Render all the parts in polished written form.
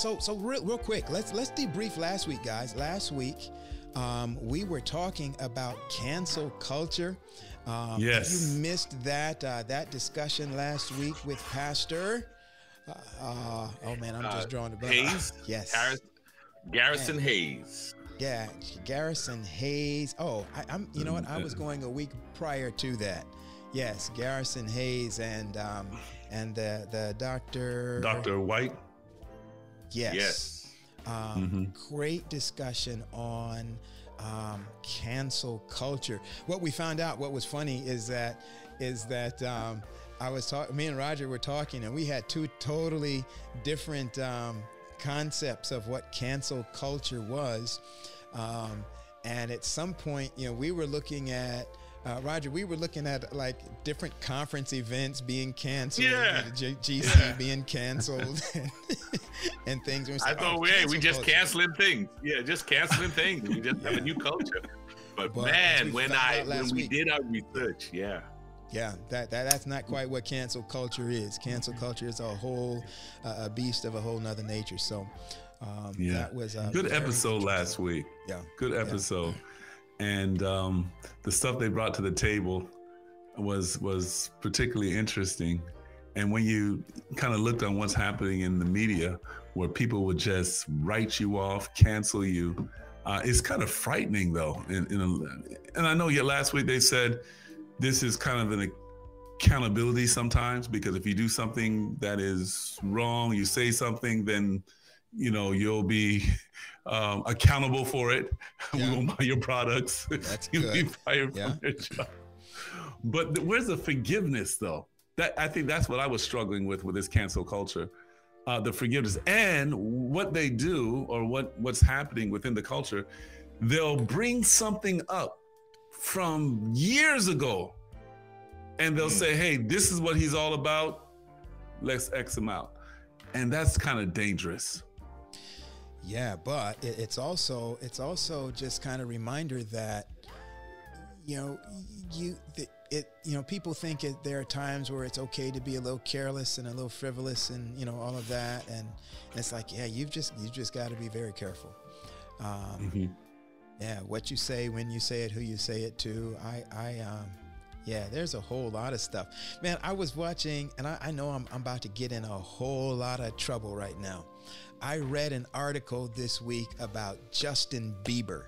right, so real quick, let's debrief last week, guys. Last week, we were talking about cancel culture. Yes, if you missed that that discussion last week with Pastor. Oh man, I'm just drawing the blank. Hayes. Yes, Garrison Hayes. Yeah, Garrison Hayes. Oh, I'm. You know what? I was going a week prior to that. Yes, Garrison Hayes and the doctor. Dr. White. Yes. Yes. Great discussion on cancel culture. What we found out, what was funny is that I was talking. Me and Roger were talking, and we had two totally different concepts of what cancel culture was. And at some point, you know, we were looking at. Roger, we were looking at like different conference events being canceled, yeah. GC being canceled, and things. We said, I thought, hey, we just canceling things. Yeah, just canceling things. We just have a new culture. But man, when we did our research, yeah. Yeah, that's not quite what cancel culture is. Cancel culture is a whole a beast of a whole nother nature. So yeah. That was a good episode last week. Yeah, good episode. Yeah. And the stuff they brought to the table was particularly interesting. And when you kind of looked on what's happening in the media, where people would just write you off, cancel you, it's kind of frightening, though. And I know last week they said this is kind of an accountability sometimes, because if you do something that is wrong, you say something, then you know you'll be accountable for it. Yeah. We won't buy your products. That's you'll be fired from your job. But where's the forgiveness, though? That I think that's what I was struggling with this cancel culture, the forgiveness and what they do or what's happening within the culture. They'll bring something up from years ago, and they'll say, "Hey, this is what he's all about. Let's X him out," and that's kind of dangerous. Yeah, but it's also just kind of reminder that, you know, people think there are times where it's okay to be a little careless and a little frivolous and, you know, all of that. And it's like, yeah, you've just got to be very careful. Yeah. What you say, when you say it, who you say it to. Yeah, there's a whole lot of stuff, man. I was watching, and I know I'm about to get in a whole lot of trouble right now. I read an article this week about Justin Bieber.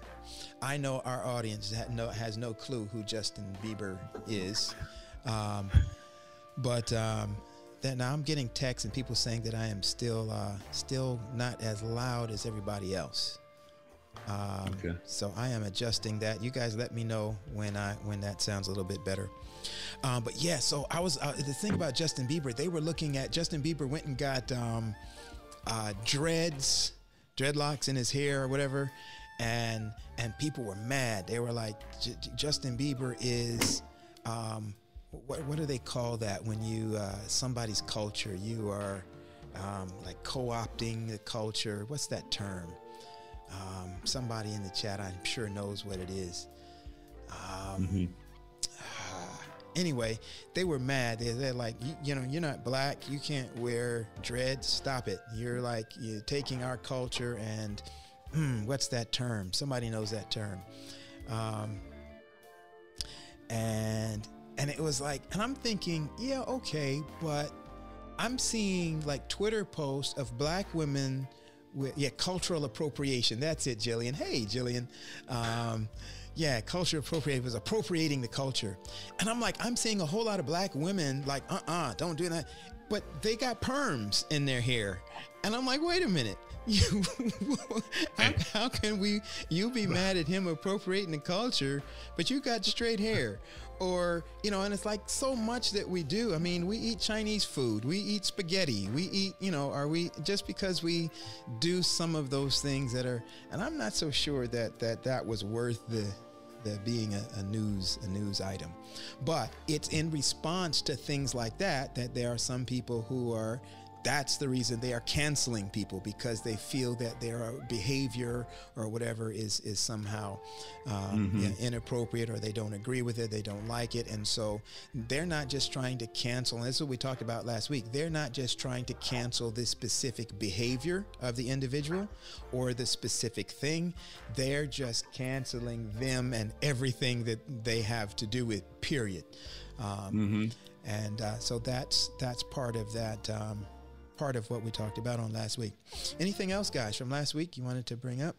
I know our audience has no clue who Justin Bieber is, but then now I'm getting texts and people saying that I am still not as loud as everybody else. Okay. So I am adjusting that. You guys let me know when that sounds a little bit better. But yeah, so I was the thing about Justin Bieber. They were looking at Justin Bieber went and got dreadlocks in his hair or whatever, and people were mad. They were like, Justin Bieber is what do they call that when you somebody's culture? You are like co-opting the culture. What's that term? Somebody in the chat, I'm sure, knows what it is. Anyway, they were mad. They're like, you know, you're not black. You can't wear dread. Stop it. You're like, you're taking our culture and what's that term? Somebody knows that term. And it was like, and I'm thinking, yeah, okay. But I'm seeing like Twitter posts of black women cultural appropriation. That's it, Jillian. Hey, Jillian. Culture appropriation was appropriating the culture. And I'm like, I'm seeing a whole lot of black women like, don't do that. But they got perms in their hair. And I'm like, wait a minute. How can you be mad at him appropriating the culture, but you got straight hair? Or, you know, and it's like so much that we do. I mean, we eat Chinese food, we eat spaghetti, we eat, you know, just because we do some of those things that are, and I'm not so sure that was worth the being a news item. But it's in response to things like that there are some people who are That's the reason they are canceling people, because they feel that their behavior or whatever is somehow inappropriate, or they don't agree with it, they don't like it. And so they're not just trying to cancel. And this is what we talked about last week. They're not just trying to cancel this specific behavior of the individual or the specific thing. They're just canceling them and everything that they have to do with, period. And so that's part of that, part of what we talked about on last week. Anything else, guys, from last week you wanted to bring up?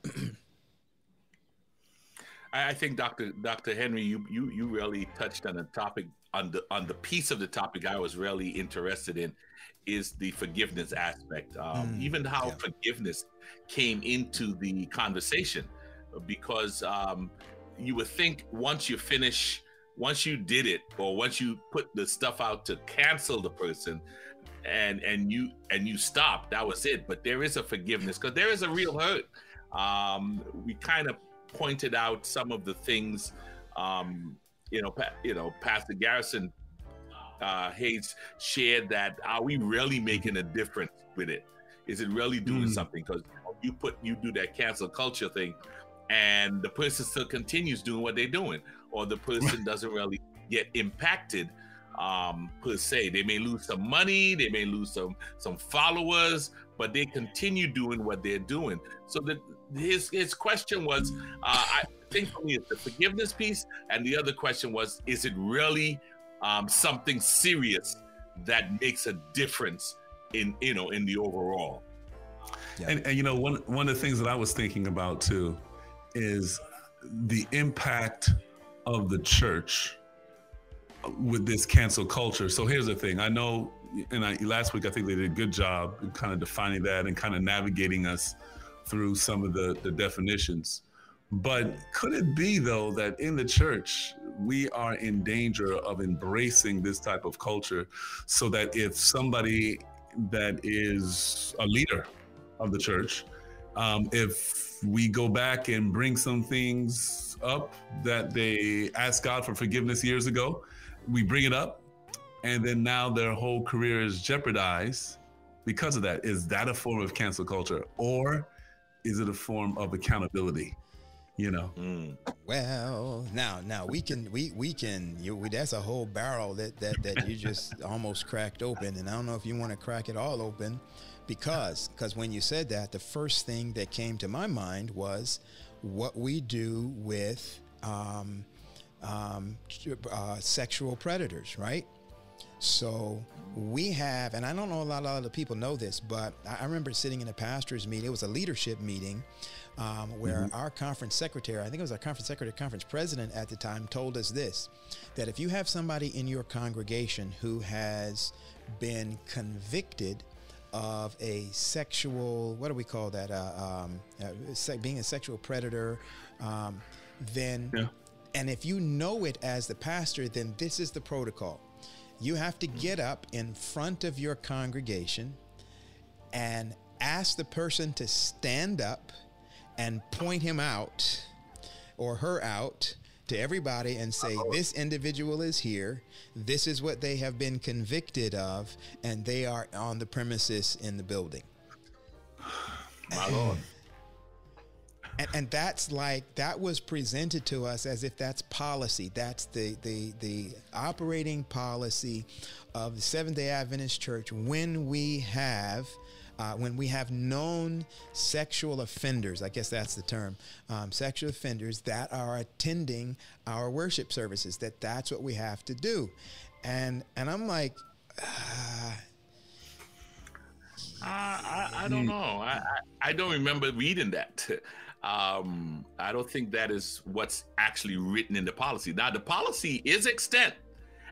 I think Dr. Henry, you really touched on a topic, on the piece of the topic I was really interested in, is the forgiveness aspect. Even how forgiveness came into the conversation, because you would think once you did it, or once you put the stuff out to cancel the person, and you stopped, that was it. But there is a forgiveness, because there is a real hurt. We kind of pointed out some of the things, Pastor Garrison Hayes shared, that are we really making a difference with it? Is it really doing something? Because you do that cancel culture thing, and the person still continues doing what they're doing, or the person doesn't really get impacted per se. They may lose some money, they may lose some followers, but they continue doing what they're doing. So his question was, I think for me it's the forgiveness piece, and the other question was, is it really something serious that makes a difference in the overall? Yeah. And one of the things that I was thinking about too is the impact of the church with this cancel culture. So here's the thing. I know, last week I think they did a good job in kind of defining that and kind of navigating us through some of the definitions. But could it be, though, that in the church, we are in danger of embracing this type of culture, so that if somebody that is a leader of the church, if we go back and bring some things up that they asked God for forgiveness years ago, we bring it up, and then now their whole career is jeopardized because of that. Is that a form of cancel culture, or is it a form of accountability? Well, now we can, that's a whole barrel that you just almost cracked open. And I don't know if you want to crack it all open, because when you said that, the first thing that came to my mind was what we do with sexual predators, right? So we have, and I don't know, a lot of other people know this, but I remember sitting in a pastor's meeting. It was a leadership meeting where our conference secretary, I think it was our conference president at the time, told us this, that if you have somebody in your congregation who has been convicted of a sexual, what do we call that? Being a sexual predator, and if you know it as the pastor, then this is the protocol. You have to get up in front of your congregation and ask the person to stand up and point him out or her out to everybody and say, this individual is here, this is what they have been convicted of, and they are on the premises in the building. My Lord. And that's that was presented to us as if that's policy. That's the operating policy of the Seventh-day Adventist Church when we have known sexual offenders, I guess that's the term, sexual offenders that are attending our worship services, that's what we have to do. And I'm like, I don't know. I don't remember reading that. I don't think that is what's actually written in the policy. Now, the policy is extant,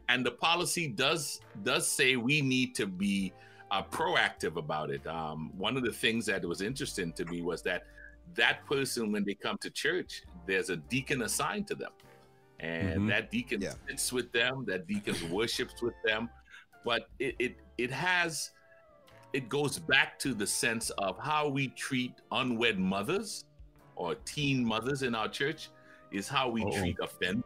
and the policy does say we need to be proactive about it. One of the things that was interesting to me was that person, when they come to church, there's a deacon assigned to them, and that deacon sits with them, that deacon worships with them, but it goes back to the sense of how we treat unwed mothers or teen mothers in our church is how we treat offenders.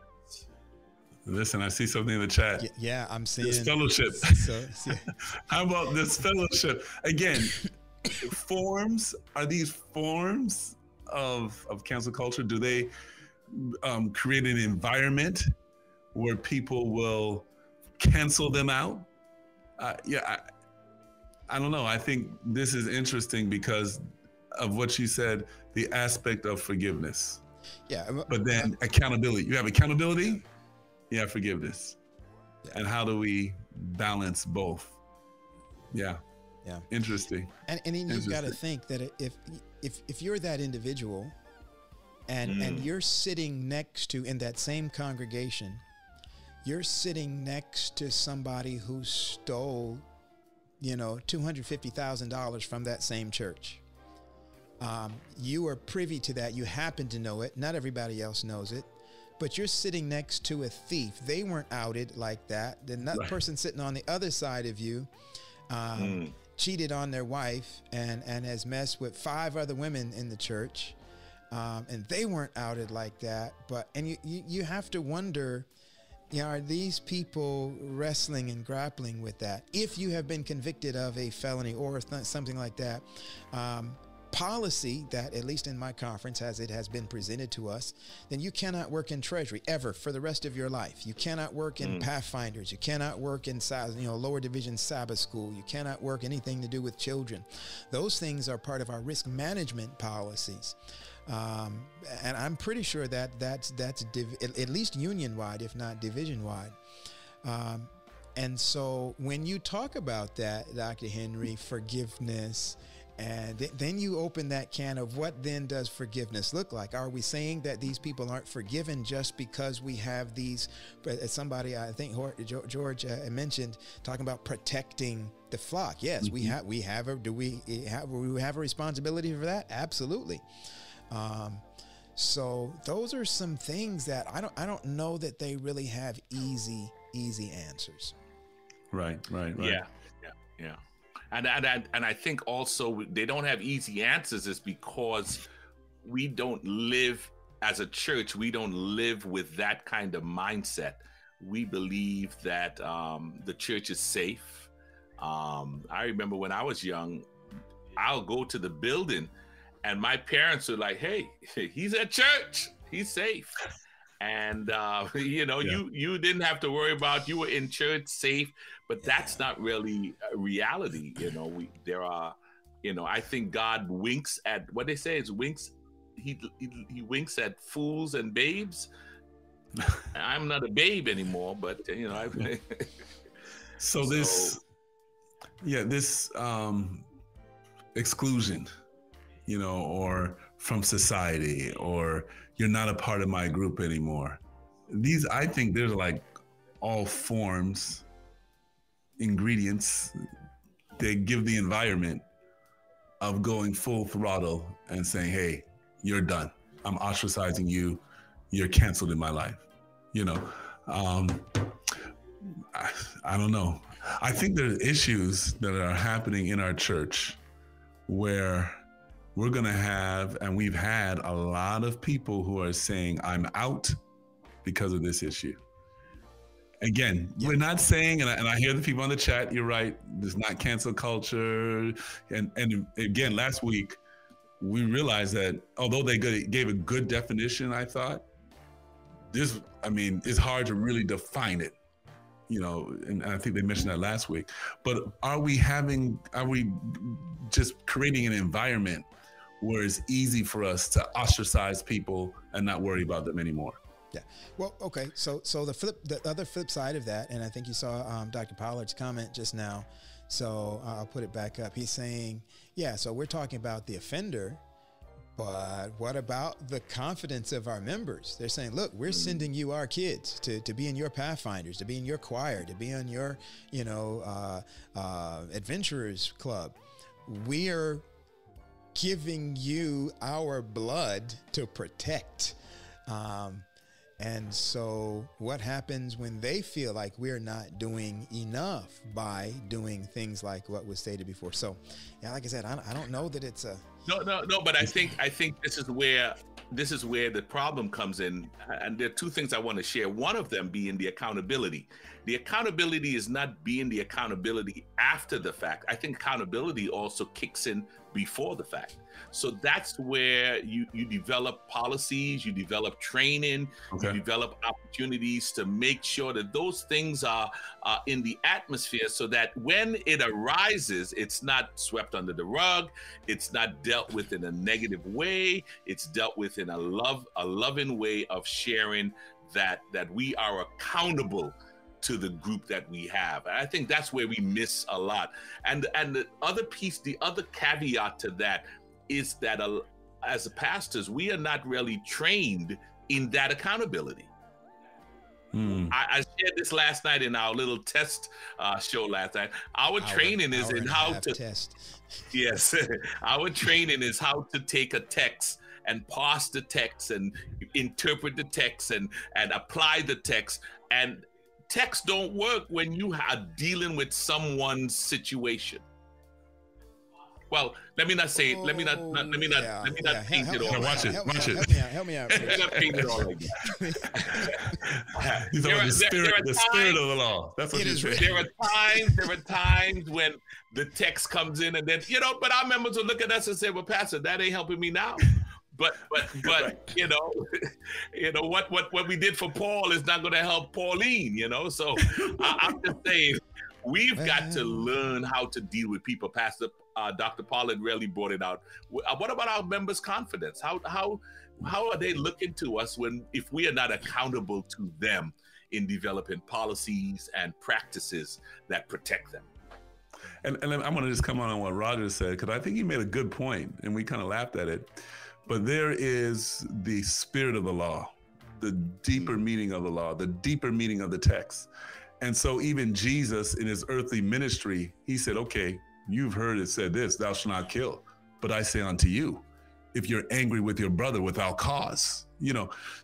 Listen, I see something in the chat. Yeah, I'm seeing this fellowship. How about this fellowship? Again, forms, are these forms of cancel culture? Do they create an environment where people will cancel them out? I don't know. I think this is interesting because of what you said, the aspect of forgiveness. Yeah. But then accountability. You have accountability. Yeah, forgiveness. Yeah. And how do we balance both? Yeah. Yeah. Interesting. And then you've got to think that if you're that individual and and you're sitting next to, in that same congregation, you're sitting next to somebody who stole, you know, $250,000 from that same church. You are privy to that. You happen to know it. Not everybody else knows it. But you're sitting next to a thief. They weren't outed like that. Then that person sitting on the other side of you cheated on their wife and has messed with 5 other women in the church. And they weren't outed like that. But and you have to wonder, you know, are these people wrestling and grappling with that? If you have been convicted of a felony or something like that, policy that, at least in my conference, as it has been presented to us, then you cannot work in Treasury ever for the rest of your life. You cannot work in Pathfinders. You cannot work in, you know, lower division Sabbath school. You cannot work anything to do with children. Those things are part of our risk management policies. And I'm pretty sure that that's at least union-wide, if not division-wide. And so when you talk about that, Dr. Henry, forgiveness, and then you open that can of what then does forgiveness look like? Are we saying that these people aren't forgiven just because we have these, as somebody, I think George mentioned, talking about protecting the flock? Yes, do we have a responsibility for that? Absolutely. So those are some things that I don't know that they really have easy answers. Right. Yeah. And I think also they don't have easy answers is because we don't live as a church. We don't live with that kind of mindset. We believe that the church is safe. I remember when I was young, I'll go to the building and my parents were like, "Hey, he's at church. He's safe." And, you know, you didn't have to worry about, you were in church safe, but that's not really a reality. You know, I think God winks at, what they say is winks. He winks at fools and babes. I'm not a babe anymore, but you know, this exclusion, you know, or from society, or you're not a part of my group anymore. These, I think there's like all forms, ingredients that give the environment of going full throttle and saying, hey, you're done. I'm ostracizing you. You're canceled in my life. You know, I don't know. I think there's issues that are happening in our church where we're going to have, and we've had a lot of people who are saying, I'm out because of this issue. Again, we're not saying, and I hear the people on the chat, you're right, there's not cancel culture. And again, last week, we realized that although they gave a good definition, I thought, it's hard to really define it. You know, and I think they mentioned that last week, but are we just creating an environment where it's easy for us to ostracize people and not worry about them anymore? Yeah. Well, okay. So the other flip side of that, and I think you saw Dr. Pollard's comment just now, so I'll put it back up. He's saying, yeah, so we're talking about the offender, but what about the confidence of our members? They're saying, look, we're sending you our kids to be in your Pathfinders, to be in your choir, to be on your, you know, adventurers club. We are giving you our blood to protect. And so what happens when they feel like we're not doing enough by doing things like what was stated before? So, yeah, like I said, I don't know that it's a... No, but I think this is where this is where the problem comes in. And there are two things I want to share. One of them being the accountability. The accountability is not being the accountability after the fact. I think accountability also kicks in before the fact. So that's where you develop policies, you develop training, okay, you develop opportunities to make sure that those things are in the atmosphere so that when it arises, it's not swept under the rug, it's not dealt with in a negative way, it's dealt with in a loving way of sharing that we are accountable to the group that we have. And I think that's where we miss a lot. And the other piece, the other caveat to that is that as pastors, we are not really trained in that accountability. Mm. I shared this last night in our little test show last night. Our training is how to take a text and parse the text and interpret the text and apply the text. And texts don't work when you are dealing with someone's situation. Well, let me not say it. Let me not paint it all like that. He's on the spirit of the law. That's what he's saying. There are times when the text comes in and then, but our members will look at us and say, well, Pastor, that ain't helping me now. But right. What we did for Paul is not going to help Pauline, So I'm just saying, we've got to learn how to deal with people. Pastor Dr. Pollard really brought it out. What about our members' confidence? How are they looking to us if we are not accountable to them in developing policies and practices that protect them? And I want to just come on what Roger said, because I think he made a good point, and we kind of laughed at it. But there is the spirit of the law, the deeper meaning of the law, the deeper meaning of the text. And so even Jesus in his earthly ministry, he said, okay, you've heard it said this, thou shalt not kill. But I say unto you, if you're angry with your brother without cause,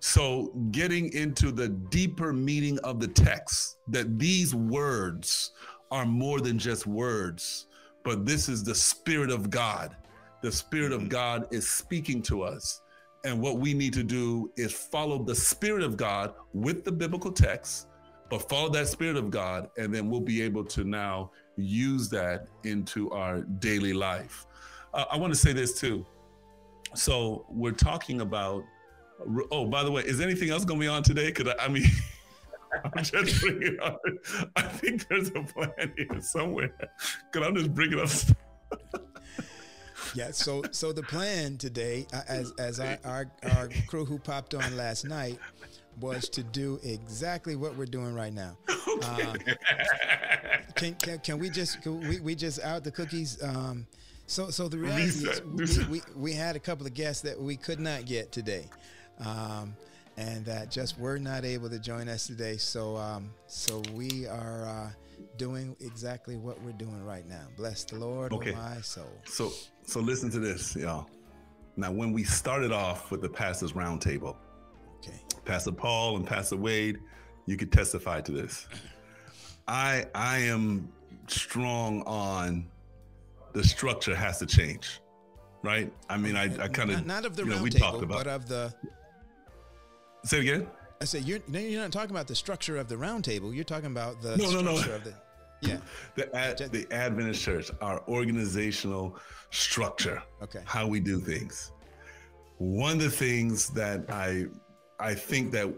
So getting into the deeper meaning of the text, that these words are more than just words, but this is the Spirit of God. The Spirit of God is speaking to us. And what we need to do is follow the Spirit of God with the biblical text, but follow that Spirit of God, and then we'll be able to now use that into our daily life. I want to say this too. So we're talking about, oh, by the way, is anything else going to be on today? Because I'm just bringing it up. I think there's a plan here somewhere. Because I'm just bringing up stuff. Yeah, so the plan today, as our crew who popped on last night, was to do exactly what we're doing right now. Okay. Can we just out the cookies? So the reality is we had a couple of guests that we could not get today, and that just were not able to join us today. So we are. Doing exactly what we're doing right now. Bless the Lord, okay, with my soul. So listen to this, y'all. Now, when we started off with the Pastors' Round Table, okay, Pastor Paul and Pastor Wade, you could testify to this. I am strong on the structure has to change, right? I mean, I kind of not of the round table, but of the. Say it again. I said, you're not talking about the structure of the round table. You're talking about the structure of the... Yeah. The Adventist Church, our organizational structure, okay, how we do things. One of the things that I think that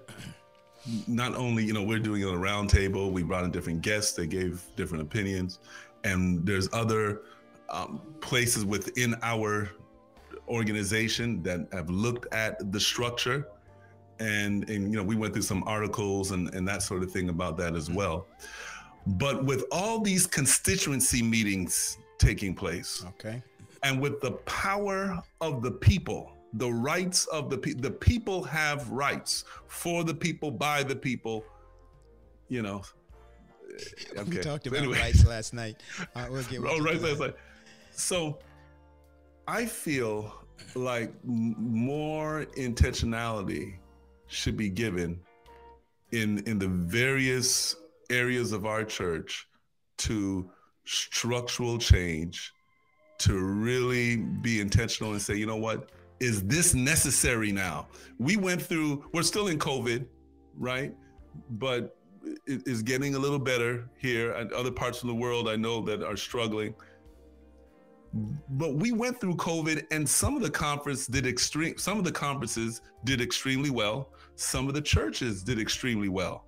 not only, we're doing it on a round table, we brought in different guests, they gave different opinions, and there's other places within our organization that have looked at the structure. And we went through some articles and that sort of thing about that as well. But with all these constituency meetings taking place, okay, and with the power of the people, the rights of the people, the people have rights for the people, by the people, Okay. We talked about rights last night. We'll get rights last night. So I feel like more intentionality should be given in the various areas of our church to structural change, to really be intentional and say, Is this necessary now? We went through, we're still in COVID, right? But it's getting a little better here. And other parts of the world I know that are struggling. But we went through COVID, and some of the conferences did extremely well. Some of the churches did extremely well.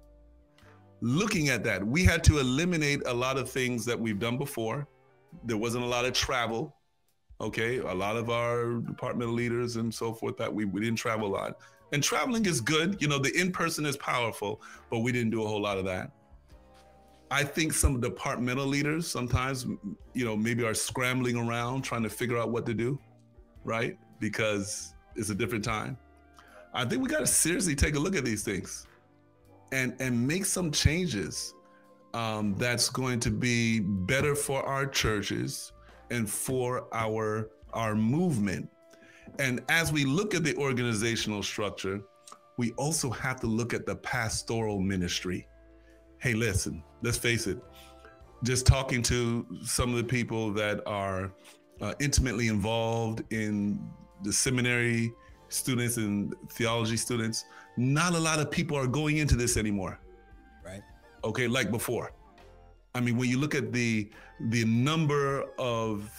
Looking at that, we had to eliminate a lot of things that we've done before. There wasn't a lot of travel. Okay, a lot of our departmental leaders and so forth, that we didn't travel a lot. And traveling is good. You know, the in-person is powerful, but we didn't do a whole lot of that. I think some departmental leaders sometimes, you know, maybe are scrambling around trying to figure out what to do, right? Because it's a different time. I think we got to seriously take a look at these things and make some changes that's going to be better for our churches and for our movement. And as we look at the organizational structure, we also have to look at the pastoral ministry. Hey, listen, let's face it. Just talking to some of the people that are intimately involved in the seminary students and theology students, not a lot of people are going into this anymore. Right. Okay, like before. I mean, when you look at the number of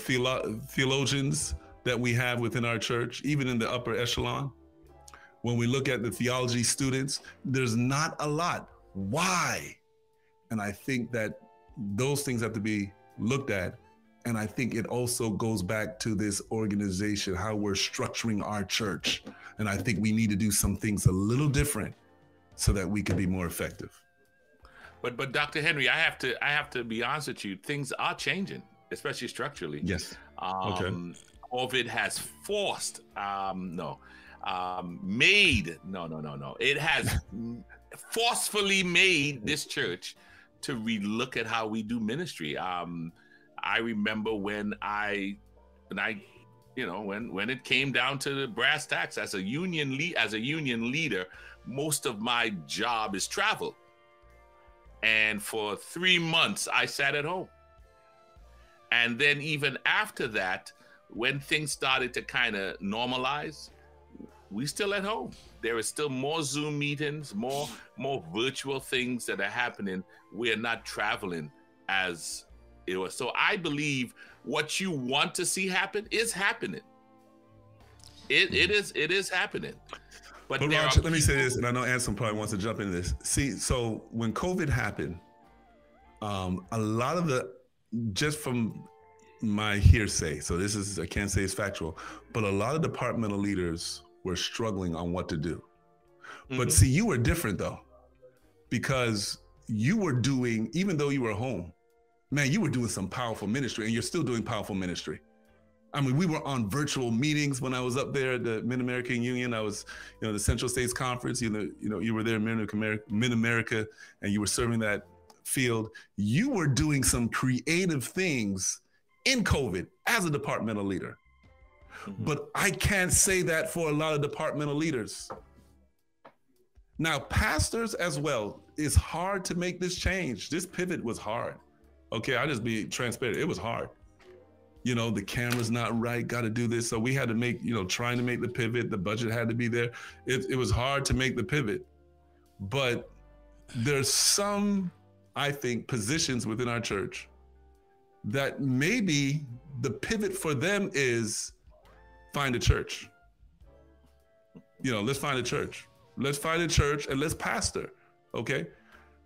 theologians that we have within our church, even in the upper echelon, when we look at the theology students, there's not a lot. Why? And I think that those things have to be looked at. And I think it also goes back to this organization, how we're structuring our church. And I think we need to do some things a little different so that we can be more effective. But Dr. Henry, I have to be honest with you. Things are changing, especially structurally. Yes. Okay. COVID has It has forcefully made this church to relook at how we do ministry. I remember when it came down to the brass tacks as a union leader, most of my job is travel. And for 3 months, I sat at home. And then even after that, when things started to kind of normalize, we still at home. There is still more Zoom meetings, more virtual things that are happening. We're not traveling as it was. So I believe what you want to see happen is happening. It is happening. But Roger, let me say this, and I know Anselm probably wants to jump into this. See, so when COVID happened, a lot of just from my hearsay, so this is, I can't say it's factual, but a lot of departmental leaders were struggling on what to do. Mm-hmm. But see, you were different though, because you were doing, even though you were home, man, you were doing some powerful ministry, and you're still doing powerful ministry. I mean, we were on virtual meetings when I was up there at the Mid-America Union. I was, the Central States Conference, you were there in Mid-America, and you were serving that field. You were doing some creative things in COVID as a departmental leader. Mm-hmm. But I can't say that for a lot of departmental leaders. Now, pastors as well, it's hard to make this change. This pivot was hard. Okay, I'll just be transparent. It was hard. The camera's not right, got to do this. So we had to make, trying to make the pivot, the budget had to be there. It was hard to make the pivot. But there's some, I think, positions within our church that maybe the pivot for them is find a church. Let's find a church. Let's find a church and let's pastor, okay?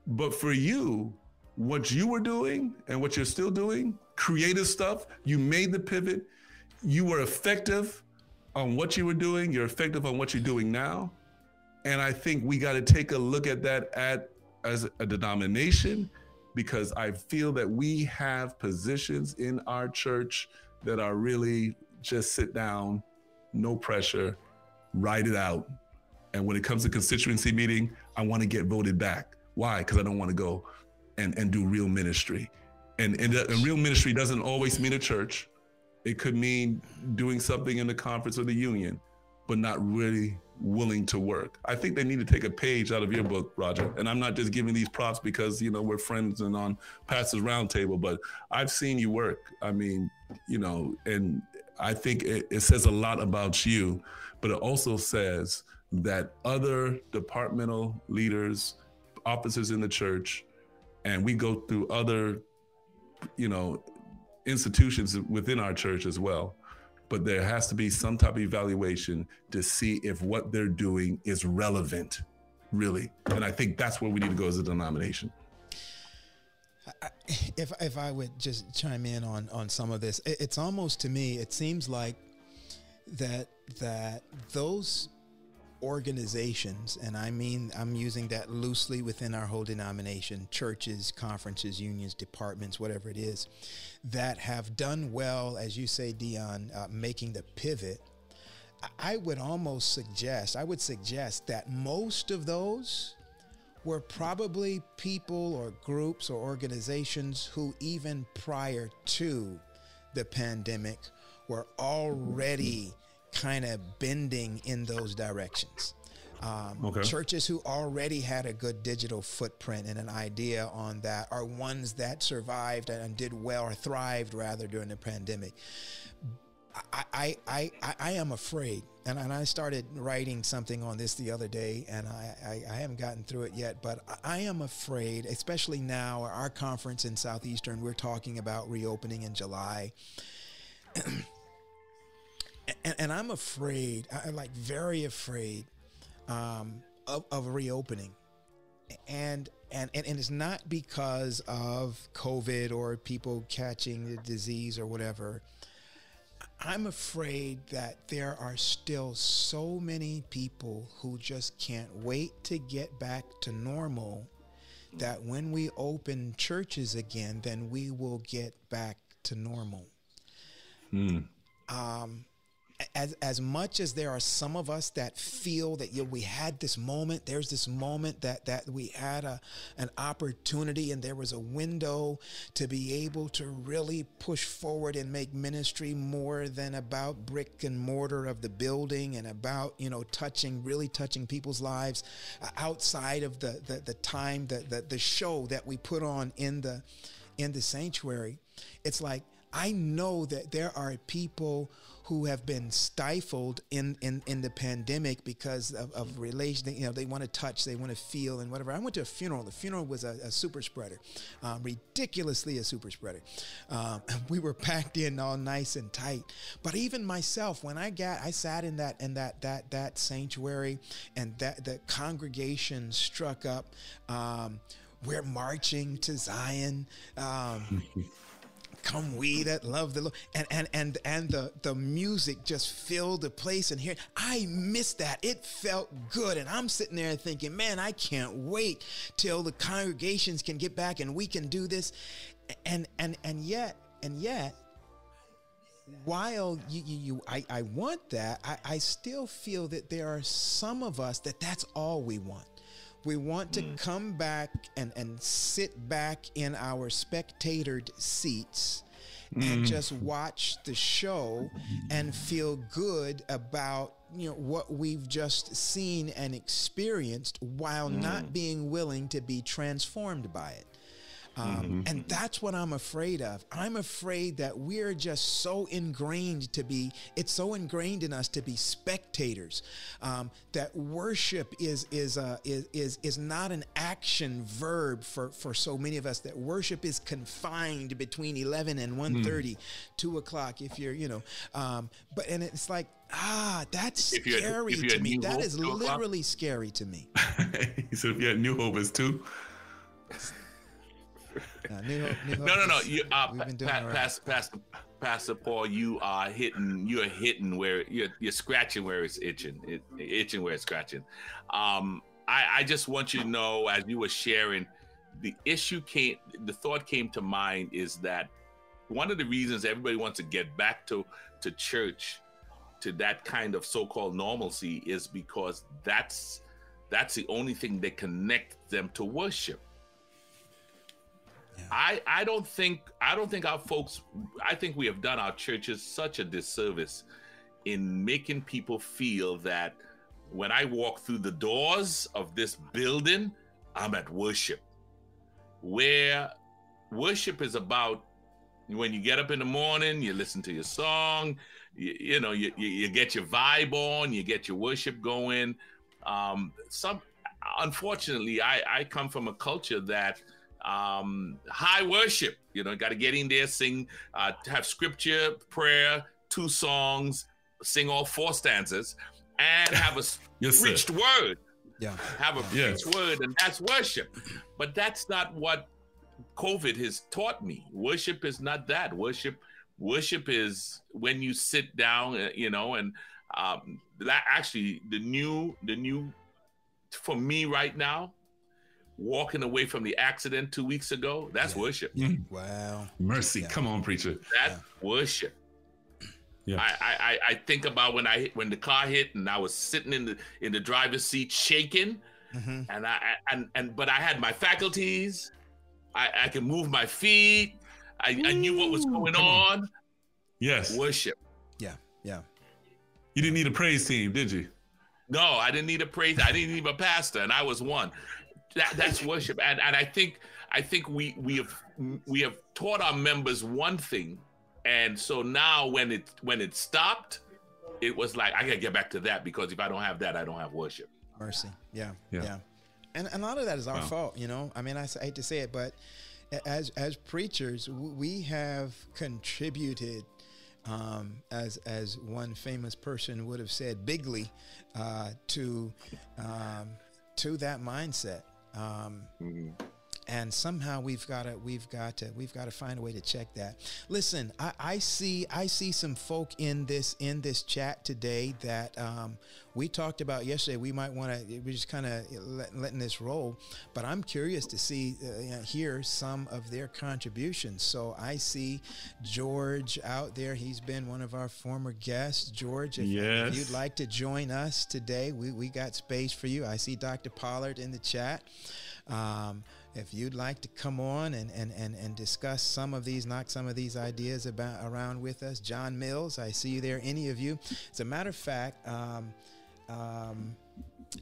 But for you, what you were doing and what you're still doing, creative stuff, you made the pivot, you were effective on what you were doing, you're effective on what you're doing now. And I think we got to take a look at that as a denomination, because I feel that we have positions in our church that are really just sit down, no pressure, write it out. And when it comes to constituency meeting, I want to get voted back. Why? Because I don't want to go and do real ministry. And real ministry doesn't always mean a church. It could mean doing something in the conference or the union, but not really willing to work. I think they need to take a page out of your book, Roger. And I'm not just giving these props because, we're friends and on Pastors' Round Table, but I've seen you work. I mean, and I think it says a lot about you, but it also says that other departmental leaders, officers in the church, and we go through other, institutions within our church as well. But there has to be some type of evaluation to see if what they're doing is relevant, really. And I think that's where we need to go as a denomination. If I would just chime in on some of this, it's almost to me, it seems like that those organizations, and I mean, I'm using that loosely within our whole denomination, churches, conferences, unions, departments, whatever it is, that have done well, as you say, Dion, making the pivot, I would suggest that most of those were probably people or groups or organizations who even prior to the pandemic were already kind of bending in those directions. Churches who already had a good digital footprint and an idea on that are ones that survived and did well, or thrived rather, during the pandemic. I am afraid, and I started writing something on this the other day, and I haven't gotten through it yet, but I am afraid, especially now, our conference in Southeastern, we're talking about reopening in July. And I'm afraid, very afraid of reopening. And it's not because of COVID or people catching the disease or whatever. I'm afraid that there are still so many people who just can't wait to get back to normal, that when we open churches again, then we will get back to normal. Mm. As much as there are some of us that feel that we had this moment, there's this moment that we had an opportunity, and there was a window to be able to really push forward and make ministry more than about brick and mortar of the building, and about touching people's lives outside of the time, the show that we put on in the sanctuary. It's like, I know that there are people who have been stifled in the pandemic because of relation. They want to touch, they want to feel, and whatever. I went to a funeral. The funeral was a super spreader, ridiculously a super spreader. We were packed in all nice and tight. But even myself, when I sat in that sanctuary, and that the congregation struck up, "We're marching to Zion." Come we that love the Lord, and the music just filled the place. And here, I missed that. It felt good. And I'm sitting there thinking, man, I can't wait till the congregations can get back and we can do this. And yet, while I want that, I still feel that there are some of us that's all we want. We want to come back and sit back in our spectatored seats and just watch the show and feel good about what we've just seen and experienced, while not being willing to be transformed by it. And that's what I'm afraid of. I'm afraid that we're just so ingrained it's so ingrained in us to be spectators, that worship is not an action verb for so many of us, that worship is confined between 11 and 1:30, 2 o'clock, if you're, but it's like, that's scary to me. That is literally scary to me. So if you had New Hope is 2. No. Pastor Paul, you're scratching where it's itching. Itching where it's scratching. I just want you to know, as you were sharing, the thought came to mind is that one of the reasons everybody wants to get back to church, to that kind of so-called normalcy, is because that's the only thing that connects them to worship. I don't think our folks, I think we have done our churches such a disservice in making people feel that when I walk through the doors of this building, I'm at worship. Where worship is about, when you get up in the morning, you listen to your song, you get your vibe on, you get your worship going. Unfortunately, I come from a culture that high worship, got to get in there, sing, have scripture, prayer, 2 songs, sing all 4 stanzas, and have a preached word. Yeah, have a preached word, and that's worship. But that's not what COVID has taught me. Worship is not that. Worship is when you sit down, and that actually the new for me right now, walking away from the accident 2 weeks ago, that's worship. Mm-hmm. Wow. Mercy. Yeah. Come on, preacher. That's worship. Yeah. I think about when the car hit and I was sitting in the driver's seat shaking, mm-hmm. and but I had my faculties. I could move my feet. I knew what was going on. Yes. Worship. Yeah. Yeah. You didn't need a praise team, did you? No, I didn't need a praise. I didn't need a pastor, and I was one. That's worship. And I think we have taught our members one thing, and so now when it stopped, it was like, I gotta get back to that, because if I don't have that, I don't have worship. Mercy. Yeah. Yeah. Yeah. And a lot of that is our fault, I mean, I hate to say it, but as preachers, we have contributed, as one famous person would have said, bigly, to that mindset. Mm-hmm. And somehow we've got to find a way to check that. Listen, I see some folk in this chat today that we talked about yesterday. We might want to, we're just kind of letting this roll, but I'm curious to see hear some of their contributions. So I see George out there. He's been one of our former guests. George, if you'd like to join us today, we got space for you. I see Dr. Pollard in the chat. If you'd like to come on and discuss some of these ideas around with us. John Mills, I see you there, any of you. As a matter of fact,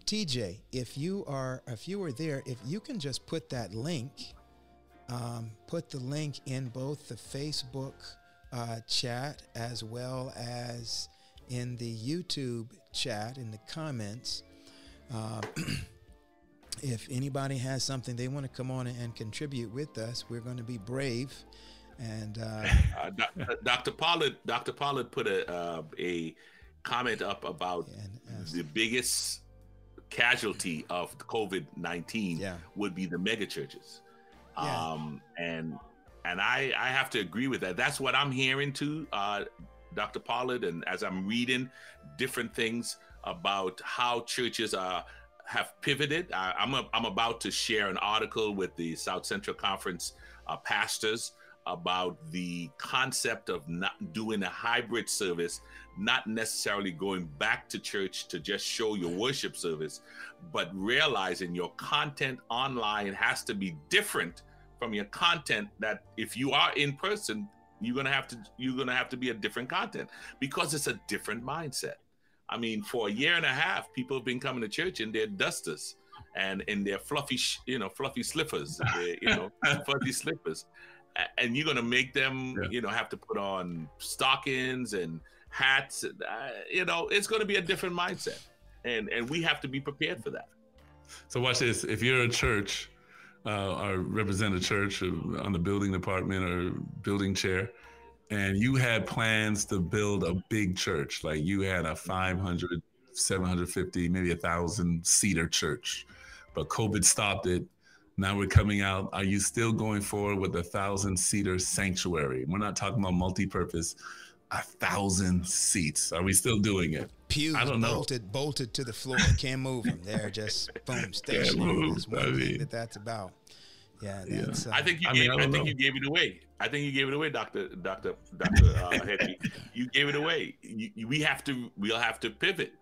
TJ, if you were there, if you can just put that link, put the link in both the Facebook chat as well as in the YouTube chat in the comments. If anybody has something they want to come on and contribute with us, we're going to be brave. And Dr. Pollard put a comment up about the biggest casualty of COVID-19 would be the megachurches. Yeah. And I have to agree with that. That's what I'm hearing too, Dr. Pollard. And as I'm reading different things about how churches have pivoted. I'm about to share an article with the South Central Conference pastors about the concept of not doing a hybrid service, not necessarily going back to church to just show your worship service, but realizing your content online has to be different from your content that if you are in person, you're gonna have to be a different content, because it's a different mindset. I mean, for a year and a half, people have been coming to church in their dusters and in their fluffy slippers, fuzzy slippers. And you're going to make them, have to put on stockings and hats. It's going to be a different mindset. And we have to be prepared for that. So watch this. If you're a church or represent a church on the building department or building chair, and you had plans to build a big church, like you had a 500, 750, maybe 1,000 seater church, but COVID stopped it. Now we're coming out. Are you still going forward with a 1,000 seater sanctuary? We're not talking about multi-purpose, 1,000 seats. Are we still doing it? Pews, I don't know. Bolted to the floor. Can't move them. They're just boom, stationary. That's one thing that's about. Yeah, that's, I think you gave. I think you gave it away. I think you gave it away, Doctor Henry. You gave it away. We'll have to pivot.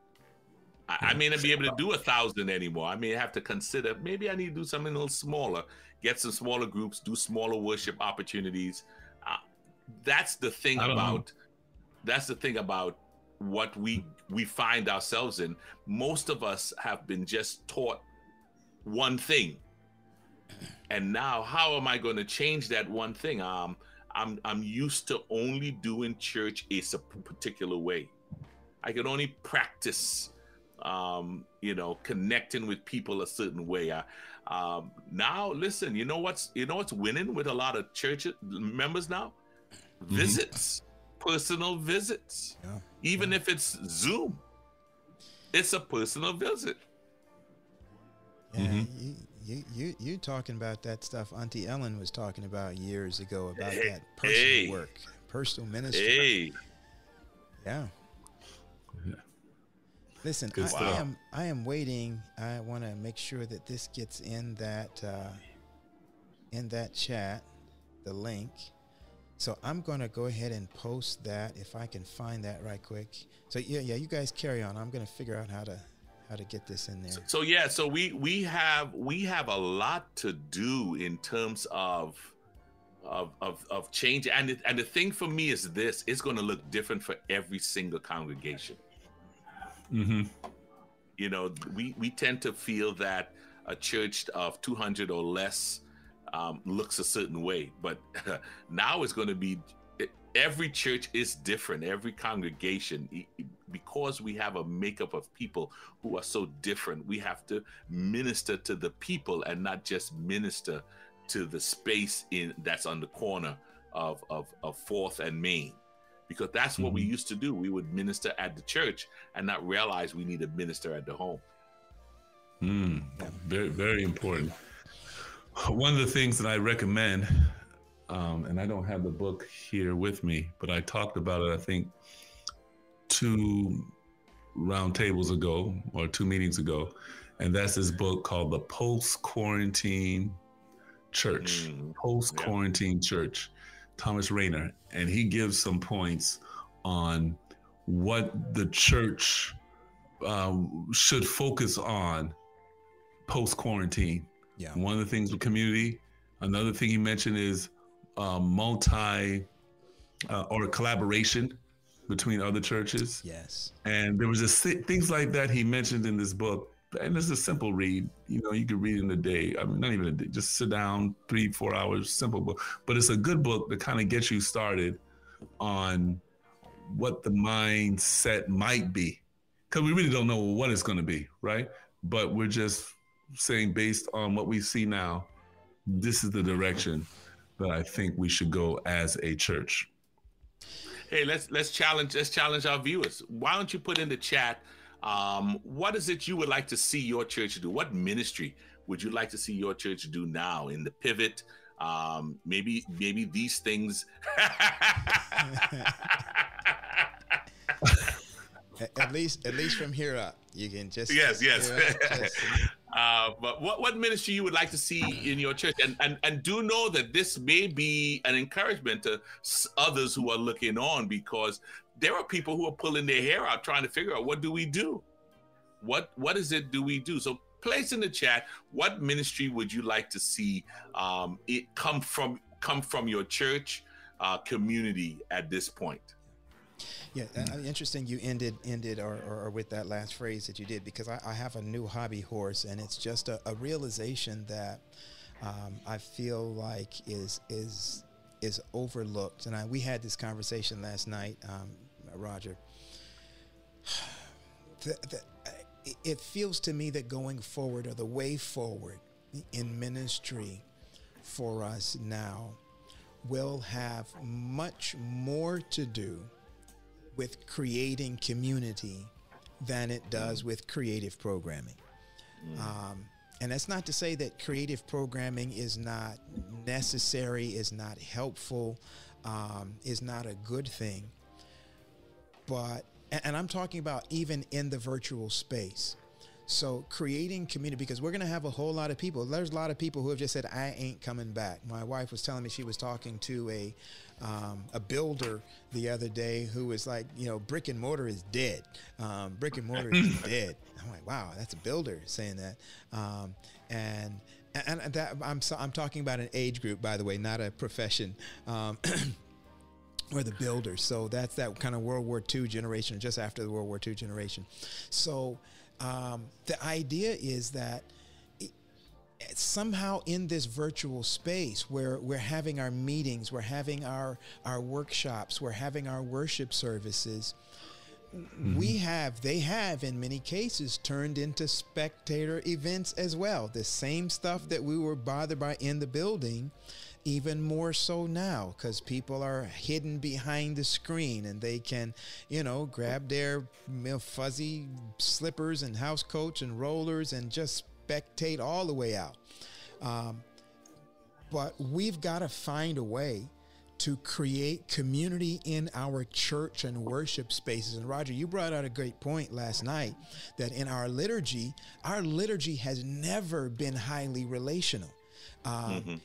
I may not be able to do 1,000 anymore. I may have to consider. Maybe I need to do something a little smaller. Get some smaller groups. Do smaller worship opportunities. That's the thing about. That's the thing about what we find ourselves in. Most of us have been just taught one thing. And now, how am I going to change that one thing? I'm used to only doing church a particular way. I could only practice, you know, connecting with people a certain way. Now, listen, you know what's winning with a lot of church members now? Mm-hmm. Visits, personal visits. Yeah. Even if it's Zoom, it's a personal visit. Yeah, mm-hmm. you talking about that stuff Auntie Ellen was talking about years ago about that personal work, personal ministry. Hey. Yeah. Listen, I am waiting. I want to make sure that this gets in that chat, the link. So I'm going to go ahead and post that if I can find that right quick. So yeah, you guys carry on. I'm going to figure out how to get this in there. So yeah, so we have a lot to do in terms of change. And the thing for me is this: it's going to look different for every single congregation. Mm-hmm. You know, we tend to feel that a church of 200 or less looks a certain way, but now it's going to be, every church is different, every congregation, because we have a makeup of people who are so different. We have to minister to the people and not just minister to the space in that's on the corner of 4th and Main. Because that's what we used to do. We would minister at the church and not realize we need to minister at the home. Mm, very, very important. One of the things that I recommend, and I don't have the book here with me, but I talked about it, I think, 2 meetings ago, and that's this book called The Post-Quarantine Church. Mm, Post-Quarantine Church. Thomas Rainer, and he gives some points on what the church should focus on post-quarantine. Yeah. One of the things with community, another thing he mentioned is collaboration between other churches. Yes. And there was just things like that he mentioned in this book. And it's a simple read, you know, you could read in a day. I mean, not even a day, just sit down 3-4 hours, simple book. But it's a good book to kind of get you started on what the mindset might be. Because we really don't know what it's going to be, right? But we're just saying, based on what we see now, this is the direction that I think we should go as a church. Hey, let's challenge our viewers. Why don't you put in the chat, what is it you would like to see your church do? What ministry would you like to see your church do now in the pivot? Maybe these things. at least from here up, you can just but what ministry you would like to see in your church? And do know that this may be an encouragement to others who are looking on, because there are people who are pulling their hair out trying to figure out, what do we do? What is it do we do? So place in the chat, what ministry would you like to see it come from your church community at this point? Yeah, interesting you ended or with that last phrase that you did, because I have a new hobby horse, and it's just a realization that I feel like is overlooked. And we had this conversation last night, Roger. It feels to me that going forward, or the way forward in ministry for us now, will have much more to do with creating community than it does with creative programming. Mm. And that's not to say that creative programming is not necessary, is not helpful, is not a good thing. But, and I'm talking about even in the virtual space. So creating community, because we're gonna have a whole lot of people. There's a lot of people who have just said, I ain't coming back. My wife was telling me, she was talking to a builder the other day who was like, you know, brick and mortar is dead. Brick and mortar is dead. I'm like, wow, that's a builder saying that. And that I'm talking about an age group, by the way, not a profession. Or the builder. So that's that kind of World War II generation, just after the World War II generation. So the idea is that somehow in this virtual space where we're having our meetings, we're having our workshops, we're having our worship services, mm-hmm. they have in many cases turned into spectator events as well. The same stuff that we were bothered by in the building, even more so now, because people are hidden behind the screen and they can, you know, grab their fuzzy slippers and house coats and rollers and just spectate all the way out. But we've got to find a way to create community in our church and worship spaces. And Roger, you brought out a great point last night that in our liturgy has never been highly relational.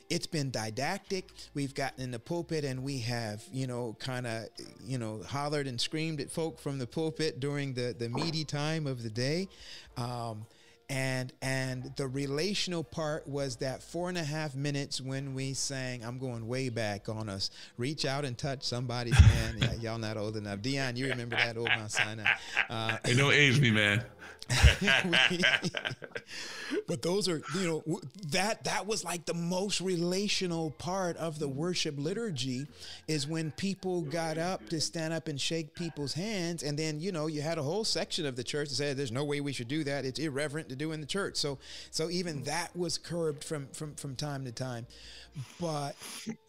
It's been didactic. We've gotten in the pulpit and we have, hollered and screamed at folk from the pulpit during the meaty time of the day. And the relational part was that 4.5 minutes when we sang, I'm going way back on us, reach out and touch somebody's hand. Yeah, y'all not old enough. Dion, you remember that old Mount Sinai. Hey, don't age me, man. But those are, that was like the most relational part of the worship liturgy, is when people got up to stand up and shake people's hands. And then, you had a whole section of the church that said, there's no way we should do that. It's irreverent to do in the church. So even that was curbed from time to time. But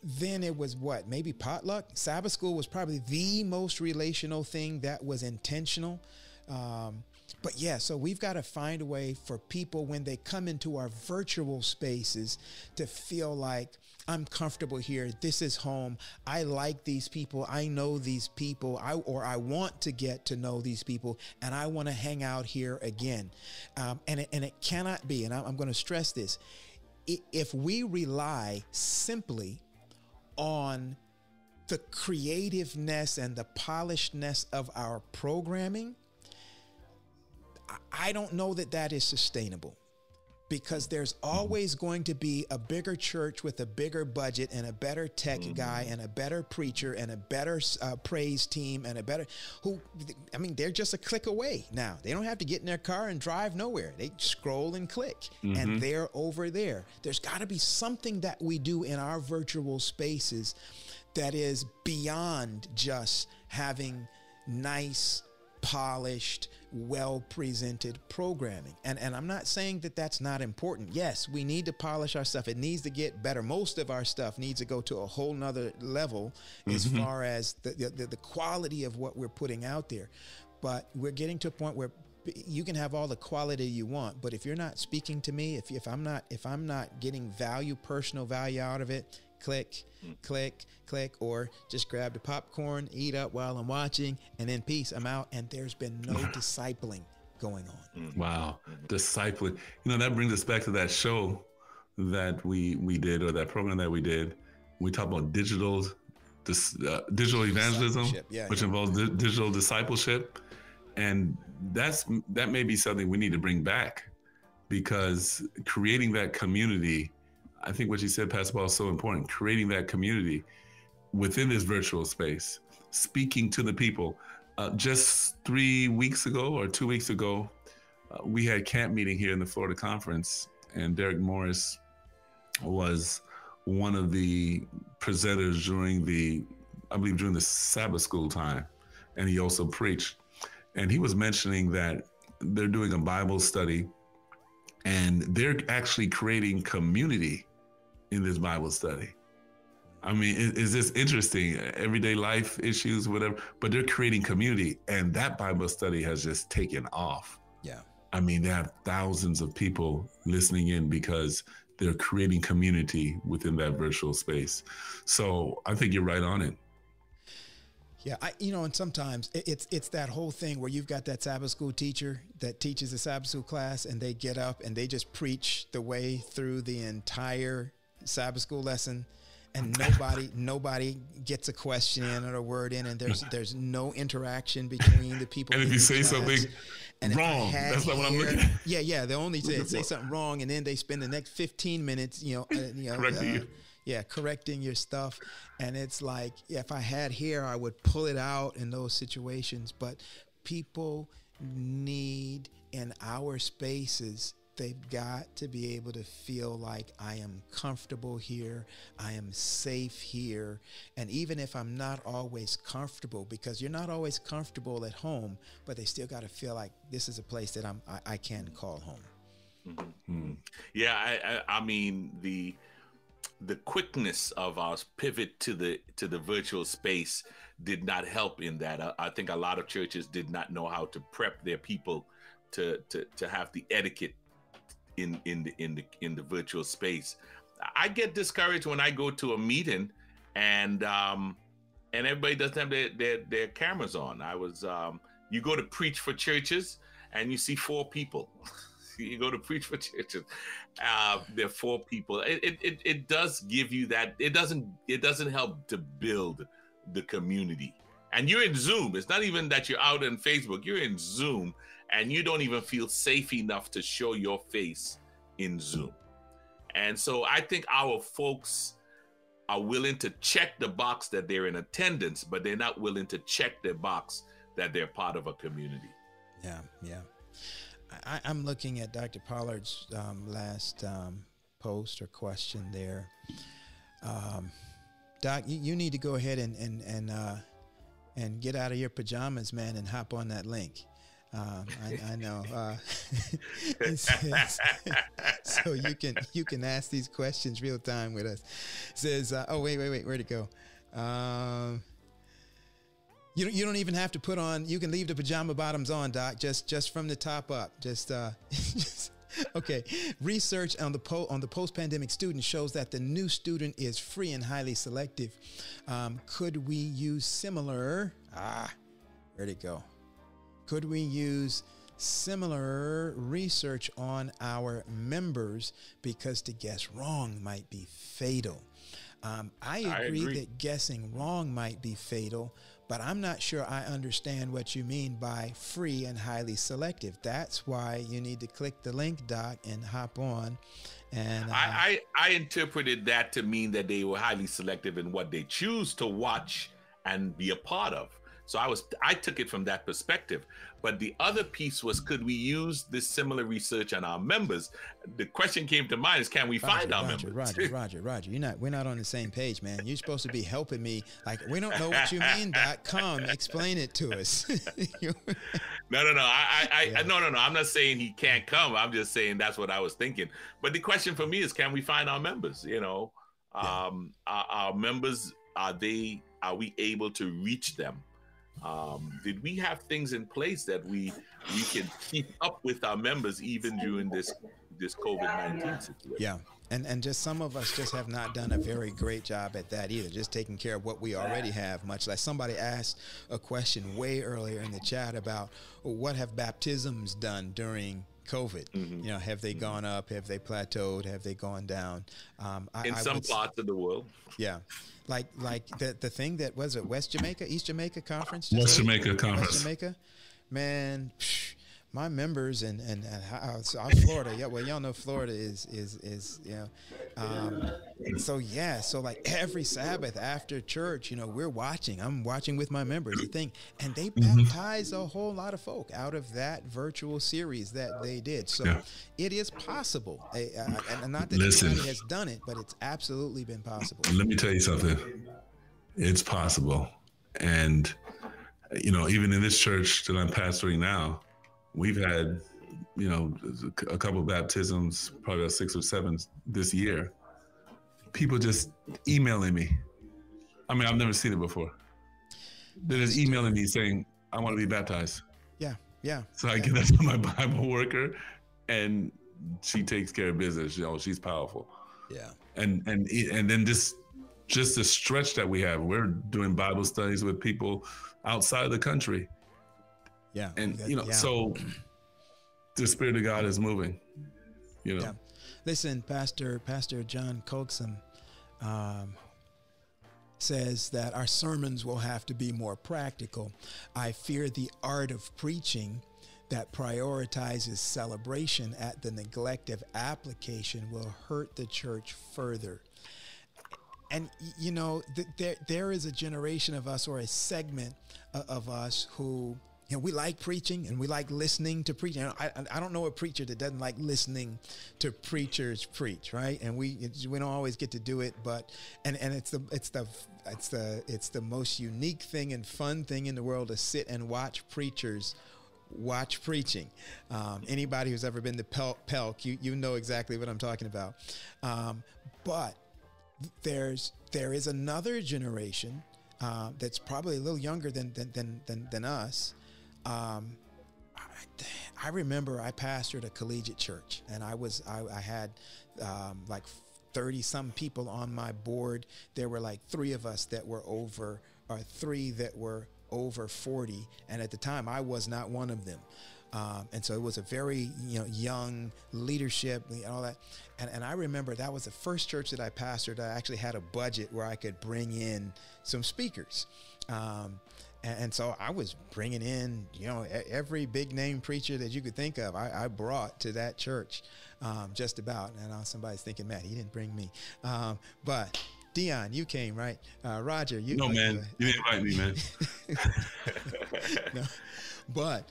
then it was maybe potluck. Sabbath school was probably the most relational thing that was intentional. But yeah, so we've got to find a way for people when they come into our virtual spaces to feel like, I'm comfortable here. This is home. I like these people. I know these people. I want to get to know these people, and I want to hang out here again. And it cannot be, and I'm going to stress this, if we rely simply on the creativeness and the polishedness of our programming, I don't know that is sustainable, because there's always going to be a bigger church with a bigger budget and a better tech guy and a better preacher and a better praise team and a better they're just a click away now. They don't have to get in their car and drive nowhere. They scroll and click and they're over there. There's got to be something that we do in our virtual spaces that is beyond just having nice, polished, well-presented programming. And I'm not saying that that's not important. Yes, we need to polish our stuff. It needs to get better. Most of our stuff needs to go to a whole nother level as far as the quality of what we're putting out there. But we're getting to a point where you can have all the quality you want, but if you're not speaking to me, if I'm not getting value, personal value out of it, click, click, click, or just grab the popcorn, eat up while I'm watching, and then peace, I'm out. And there's been no discipling going on. Wow. Discipling. That brings us back to that show that we did, or that program that we did. We talk about digital evangelism, which involves digital discipleship. And that may be something we need to bring back, because creating that community, I think what you said, Pastor Paul, is so important. Creating that community within this virtual space, speaking to the people. Just 3 weeks ago or 2 weeks ago, we had camp meeting here in the Florida Conference, and Derek Morris was one of the presenters during the Sabbath school time, and he also preached. And he was mentioning that they're doing a Bible study, and they're actually creating community in this Bible study. I mean, is this interesting? Everyday life issues, whatever, but they're creating community, and that Bible study has just taken off. Yeah. I mean, they have thousands of people listening in because they're creating community within that virtual space. So I think you're right on it. Yeah, and sometimes it's that whole thing where you've got that Sabbath school teacher that teaches a Sabbath school class, and they get up and they just preach the way through the entire Sabbath school lesson, and nobody gets a question in or a word in, and there's no interaction between the people. And if you say something wrong, that's not what I'm looking at. Yeah, they only say something wrong, and then they spend the next 15 minutes, correcting you. Yeah, correcting your stuff. And it's like, if I had hair, I would pull it out in those situations. But people need in our spaces They've got to be able to feel like I am comfortable here, I am safe here. And even if I'm not always comfortable, because you're not always comfortable at home, but they still got to feel like this is a place that I can call home. Mm-hmm. Yeah, I mean, the quickness of our pivot to the virtual space did not help in that. I think a lot of churches did not know how to prep their people to have the etiquette in the virtual space. I get discouraged when I go to a meeting and everybody doesn't have their cameras on. I was you go to preach for churches and you see four people. You go to preach for churches, there are four people. It does give you that. It doesn't help to build the community. And you're in Zoom. It's not even that you're out on Facebook. You're in Zoom, and you don't even feel safe enough to show your face in Zoom. And so I think our folks are willing to check the box that they're in attendance, but they're not willing to check the box that they're part of a community. Yeah, yeah. I'm looking at Dr. Pollard's last post or question there. Doc, you need to go ahead and get out of your pajamas, man, and hop on that link. I know. It says, so you can ask these questions real time with us. It says, oh, wait, where'd it go? You don't even have to put on. You can leave the pajama bottoms on, Doc. Just from the top up. Okay. Research on the post-pandemic student shows that the new student is free and highly selective. Could we use similar? Where'd it go? Could we use similar research on our members, because to guess wrong might be fatal? I agree that guessing wrong might be fatal. But I'm not sure I understand what you mean by free and highly selective. That's why you need to click the link, Doc, and hop on. And I interpreted that to mean that they were highly selective in what they choose to watch and be a part of. So I took it from that perspective. But the other piece was, could we use this similar research on our members? The question came to mind is, can we find our members? Roger, we're not on the same page, man. You're supposed to be helping me. Like, we don't know what you mean, Doc. Come explain it to us. No. No. I'm not saying he can't come. I'm just saying that's what I was thinking. But the question for me is, can we find our members? You know, our members, are we able to reach them? Did we have things in place that we can keep up with our members even during this COVID-19 situation? Yeah, and just some of us just have not done a very great job at that either, just taking care of what we already have, much like somebody asked a question way earlier in the chat about what have baptisms done during COVID. Mm-hmm. You know, have they gone up? Have they plateaued? Have they gone down? In some parts of the world. Yeah. Like the thing that was at West Jamaica, East Jamaica Conference? West Jamaica Conference. Man, my members and Florida. Yeah, well, y'all know Florida is you know. So like every Sabbath after church, you know, we're watching. I'm watching with my members the thing, and they baptize a whole lot of folk out of that virtual series that they did. So it is possible, and not that anybody has done it, but it's absolutely been possible. Let me tell you something. It's possible, and you know, even in this church that I'm pastoring now. We've had, you know, a couple of baptisms, probably 6 or 7 this year. People just emailing me. I mean, I've never seen it before. They're just emailing me saying, I want to be baptized. Yeah. So I get that from my Bible worker, and she takes care of business. You know, she's powerful. Yeah. And then just the stretch that we have, we're doing Bible studies with people outside the country. Yeah. And, you know, so the Spirit of God is moving, you know. Yeah. Listen, Pastor John Coaxum says that our sermons will have to be more practical. I fear the art of preaching that prioritizes celebration at the neglect of application will hurt the church further. And, you know, there is a generation of us, or a segment of us who You know, we like preaching and we like listening to preaching. I don't know a preacher that doesn't like listening to preachers preach, right? And we don't always get to do it, but and it's the most unique thing and fun thing in the world to sit and watch preachers watch preaching. Anybody who's ever been to Pelk, you know exactly what I'm talking about. But there is another generation that's probably a little younger than us. I remember I pastored a collegiate church, and I had like 30-some people on my board. There were like three that were over 40, and at the time I was not one of them. And so it was a very young leadership and all that. And I remember that was the first church that I pastored. I actually had a budget where I could bring in some speakers. And so I was bringing in, every big name preacher that you could think of. I brought to that church, just about. And somebody's thinking, Matt, he didn't bring me. But Dion, you came, right? Roger, you. No, man, you didn't invite me, man. No. But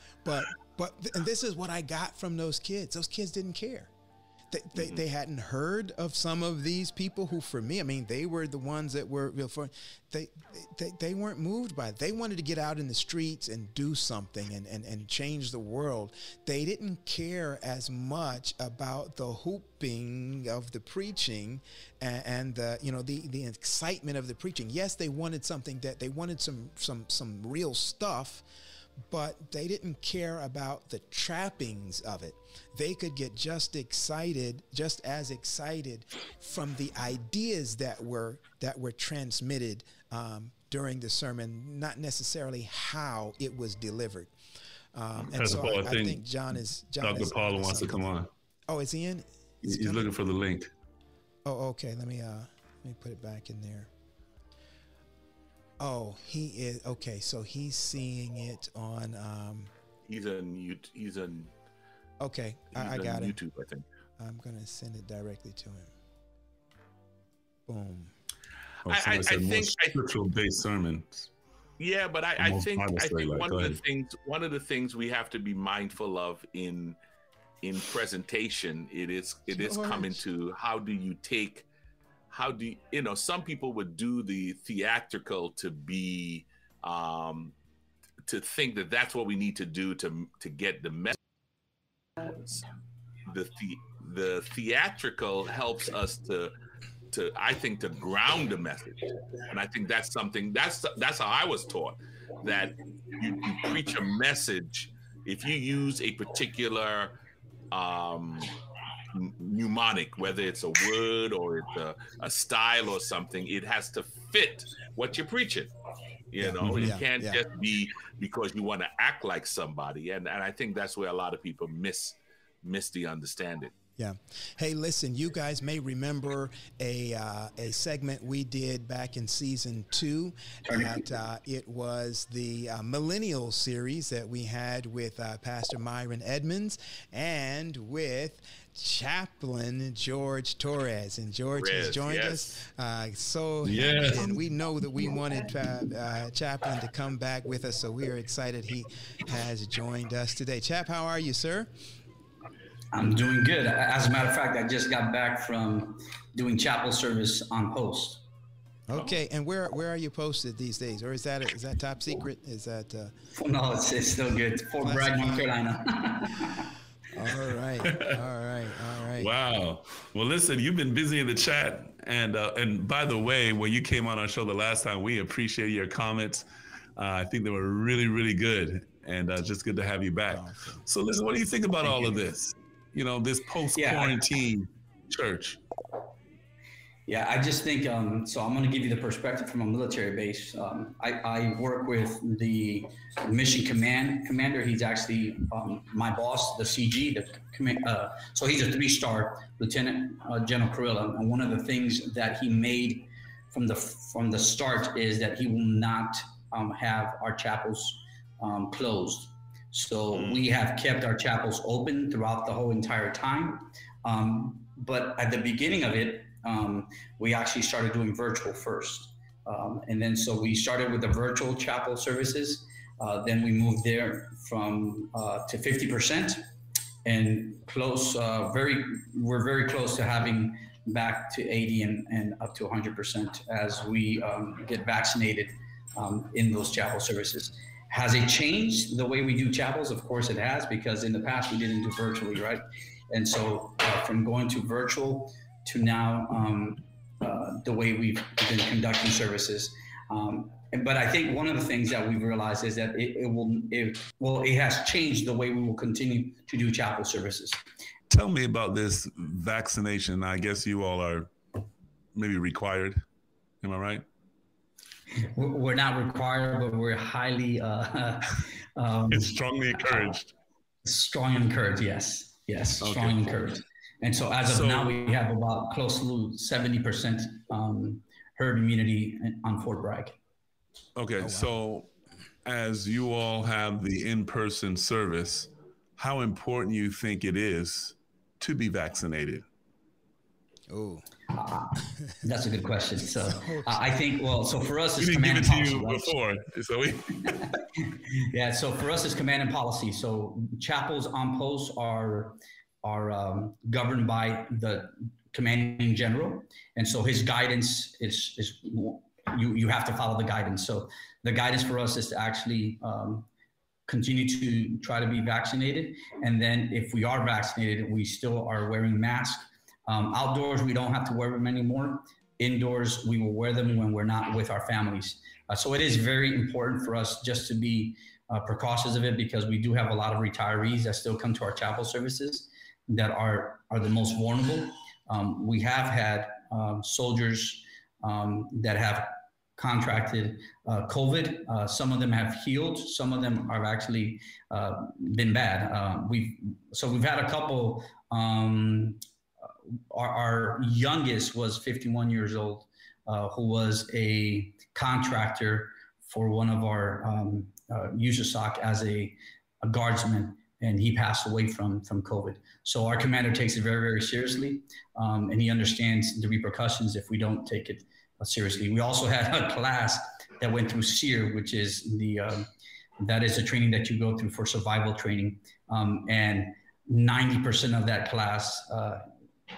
this is what I got from those kids. Those kids didn't care. They hadn't heard of some of these people who, for me, I mean, they were the ones that were real. They weren't moved by it. They wanted to get out in the streets and do something and change the world. They didn't care as much about the hooping of the preaching and the excitement of the preaching. Yes, they wanted something that they wanted some real stuff. But they didn't care about the trappings of it. They could get just as excited from the ideas that were transmitted during the sermon, not necessarily how it was delivered. And so Paul, I think John Dr. Paul wants to come on. Oh, is he in? He's looking for the link. Oh, okay. Let me put it back in there. Oh, he is. Okay, so he's seeing it on. He's on. Okay, I got it. YouTube, I think. I'm gonna send it directly to him. Boom. I think scriptural-based sermons. Yeah, but I think one of the things we have to be mindful of in presentation it is coming to how do you some people would do the theatrical to be to think that that's what we need to do to get the message. The theatrical helps us to ground the message, and I think that's something that's how I was taught, that you preach a message if you use a particular mnemonic, whether it's a word or it's a style or something. It has to fit what you're preaching. It can't just be because you want to act like somebody. And I think that's where a lot of people miss the understanding. Yeah. Hey, listen, you guys may remember a segment we did back in season 2. That it was the Millennial series that we had with Pastor Myron Edmonds and with Chaplain George Torres. And George has joined us. And we know that we wanted Chaplain to come back with us, so we are excited he has joined us today. Chap, how are you, sir? I'm doing good. As a matter of fact, I just got back from doing chapel service on post. Okay, and where are you posted these days, or is that top secret? Is that? No, it's still good. Fort Bragg, North Carolina. All right. Wow. Well, listen, you've been busy in the chat, and by the way, when you came on our show the last time, we appreciate your comments. I think they were really, really good, and just good to have you back. Awesome. So, listen, what do you think about all of this? This post-quarantine church. Yeah, I just think, I'm going to give you the perspective from a military base. I work with the mission commander. He's actually my boss, the CG. So he's a 3-star lieutenant, General Carrillo. And one of the things that he made from the start is that he will not have our chapels closed. So we have kept our chapels open throughout the whole entire time. But at the beginning of it, we actually started doing virtual first. And then so we started with the virtual chapel services. Then we moved there from to 50%, and close, we're very close to having back to 80 and up to 100% as we get vaccinated in those chapel services. Has it changed the way we do chapels? Of course it has, because in the past we didn't do virtually, right? And so from going to virtual to now the way we've been conducting services. But I think one of the things that we've realized is that it has changed the way we will continue to do chapel services. Tell me about this vaccination. I guess you all are maybe required. Am I right? We're not required, but we're highly... it's strongly encouraged. Strongly encouraged, yes. Yes, okay. Strongly encouraged. And so as of now, we have about close to 70% herd immunity on Fort Bragg. Okay, oh, wow. So as you all have the in-person service, how important you think it is to be vaccinated? Oh, that's a good question. So I think, for us, it's command and policy. We didn't give it to you before, so we... Yeah, so for us, it's command and policy. So chapels on post are governed by the commanding general. And so his guidance is you have to follow the guidance. So the guidance for us is to actually continue to try to be vaccinated. And then if we are vaccinated, we still are wearing masks. Outdoors, we don't have to wear them anymore. Indoors, we will wear them when we're not with our families. So it is very important for us just to be precautious of it, because we do have a lot of retirees that still come to our chapel services that are the most vulnerable. We have had soldiers that have contracted COVID. Some of them have healed. Some of them have actually been bad. We've had a couple. Our youngest was 51 years old, who was a contractor for one of our USASOC as a guardsman, and he passed away from COVID. So our commander takes it very, very seriously, and he understands the repercussions if we don't take it seriously. We also had a class that went through SEER, which is the training that you go through for survival training, and 90% of that class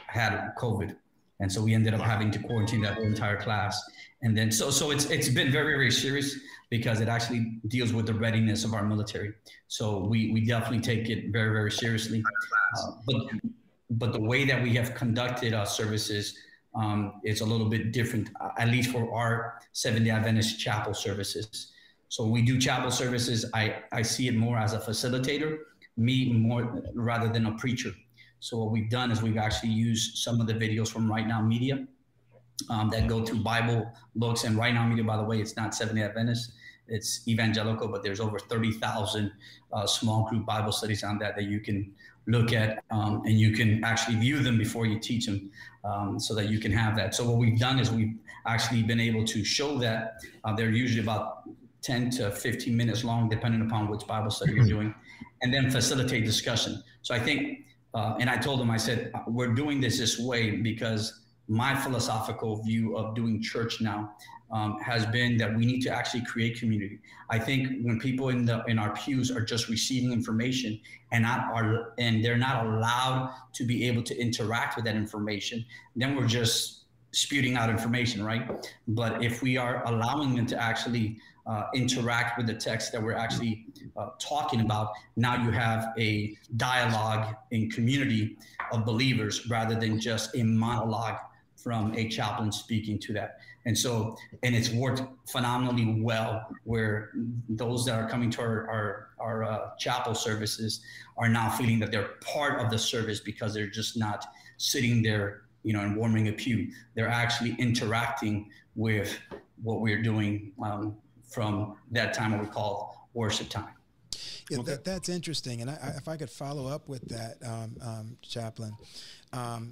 had COVID, and so we ended up having to quarantine that whole entire class. And then so it's been very, very serious, because it actually deals with the readiness of our military. So we definitely take it very, very seriously. But the way that we have conducted our services is a little bit different, at least for our Seventh-day Adventist chapel services. So we do chapel services. I see it more as a facilitator, me more rather than a preacher. So what we've done is we've actually used some of the videos from RightNow Media that go through Bible books. And RightNow Media, by the way, it's not Seventh-day Adventist, it's evangelical, but there's over 30,000 small group Bible studies on that you can look at, and you can actually view them before you teach them, so that you can have that. So what we've done is we've actually been able to show that. They're usually about 10 to 15 minutes long, depending upon which Bible study you're doing, and then facilitate discussion. So I think... and I told him, I said, we're doing this way because my philosophical view of doing church now has been that we need to actually create community. I think when people in our pews are just receiving information and they're not allowed to be able to interact with that information, then we're just spewing out information, right? But if we are allowing them to actually interact with the text that we're actually talking about, now you have a dialogue in community of believers rather than just a monologue from a chaplain speaking to that. And it's worked phenomenally well, where those that are coming to our chapel services are now feeling that they're part of the service, because they're just not sitting there, and warming a pew. They're actually interacting with what we're doing from that time, what we call worship time. Yeah, okay. That's interesting. And if I could follow up with that, Chaplain,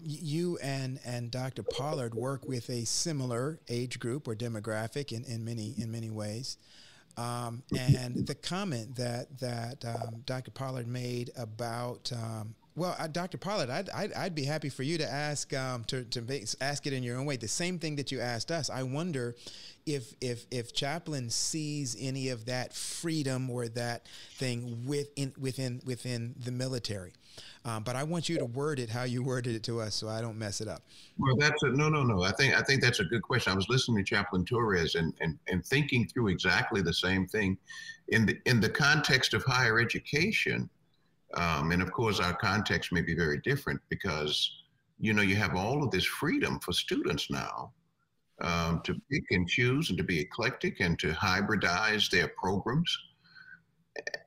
you and Dr. Pollard work with a similar age group or demographic in many ways. And the comment that Dr. Pollard made about Well, Dr. Pollard, I'd be happy for you to ask ask it in your own way. The same thing that you asked us. I wonder if Chaplain sees any of that freedom or that thing within the military. But I want you to word it how you worded it to us, so I don't mess it up. Well, that's no. I think that's a good question. I was listening to Chaplain Torres and thinking through exactly the same thing in the context of higher education. And of course, our context may be very different because, you know, you have all of this freedom for students now to pick and choose and to be eclectic and to hybridize their programs.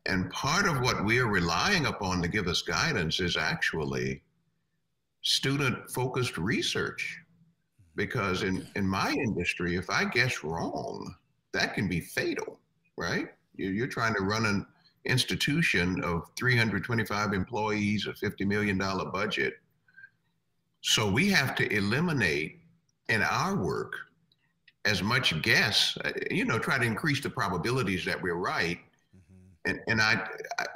And part of what we are relying upon to give us guidance is actually student-focused research. Because in my industry, if I guess wrong, that can be fatal, right? You're trying to run an institution of 325 employees, a $50 million budget. So we have to eliminate in our work as much guess, you know, try to increase the probabilities that we're right. Mm-hmm. And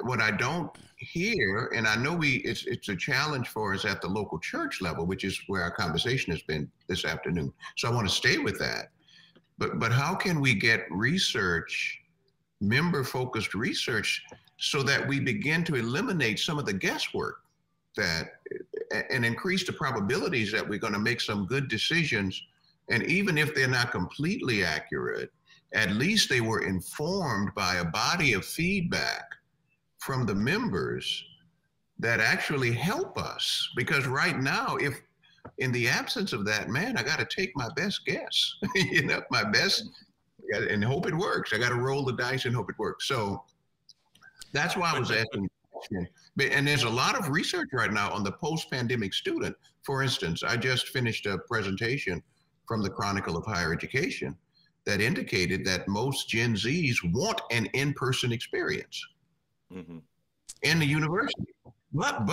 what I don't hear, and I know it's a challenge for us at the local church level, which is where our conversation has been this afternoon. So I want to stay with that. But how can we get research, member-focused research, so that we begin to eliminate some of the guesswork and increase the probabilities that we're going to make some good decisions. And even if they're not completely accurate, at least they were informed by a body of feedback from the members that actually help us. Because right now, if in the absence of that, man, I got to take my best guess, you know, my best and hope it works. I got to roll the dice and hope it works. So that's why I was asking. And there's a lot of research right now on the post-pandemic student. For instance, I just finished a presentation from the Chronicle of Higher Education that indicated that most Gen Zs want an in-person experience mm-hmm. in the university. But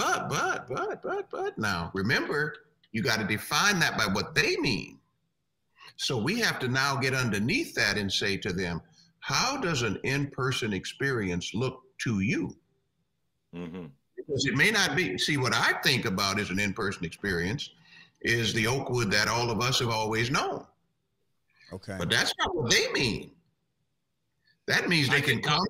now, remember, you got to define that by what they mean. So we have to now get underneath that and say to them, how does an in-person experience look to you? Mm-hmm. Because it may not be. See, what I think about as an in-person experience is the Oakwood that all of us have always known. Okay. But that's not what they mean. That means they can come,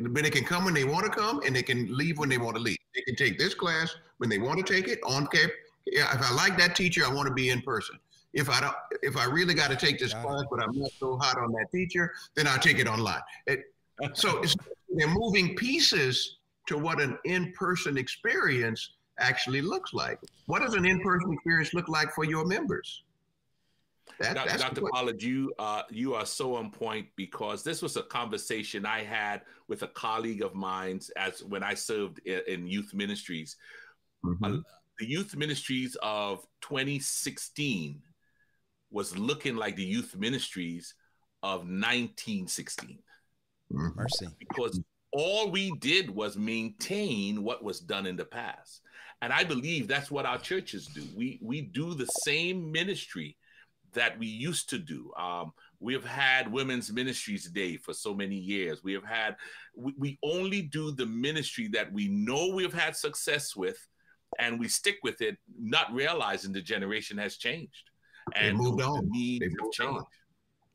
but they can come when they want to come and they can leave when they want to leave. They can take this class when they want to take it on campus. If I like that teacher, I want to be in person. If I really got to take this class, but I'm not so hot on that teacher, then I'll take it online. So they're moving pieces to what an in-person experience actually looks like. What does an in-person experience look like for your members? That's Dr. Pollard, you are so on point because this was a conversation I had with a colleague of mine when I served in youth ministries. Mm-hmm. The youth ministries of 2016 was looking like the youth ministries of 1916. Mercy. Because all we did was maintain what was done in the past. And I believe that's what our churches do. We do the same ministry that we used to do. We have had Women's Ministries Day for so many years. We only do the ministry that we know we've had success with, and we stick with it, not realizing the generation has changed. And they moved on. They moved on.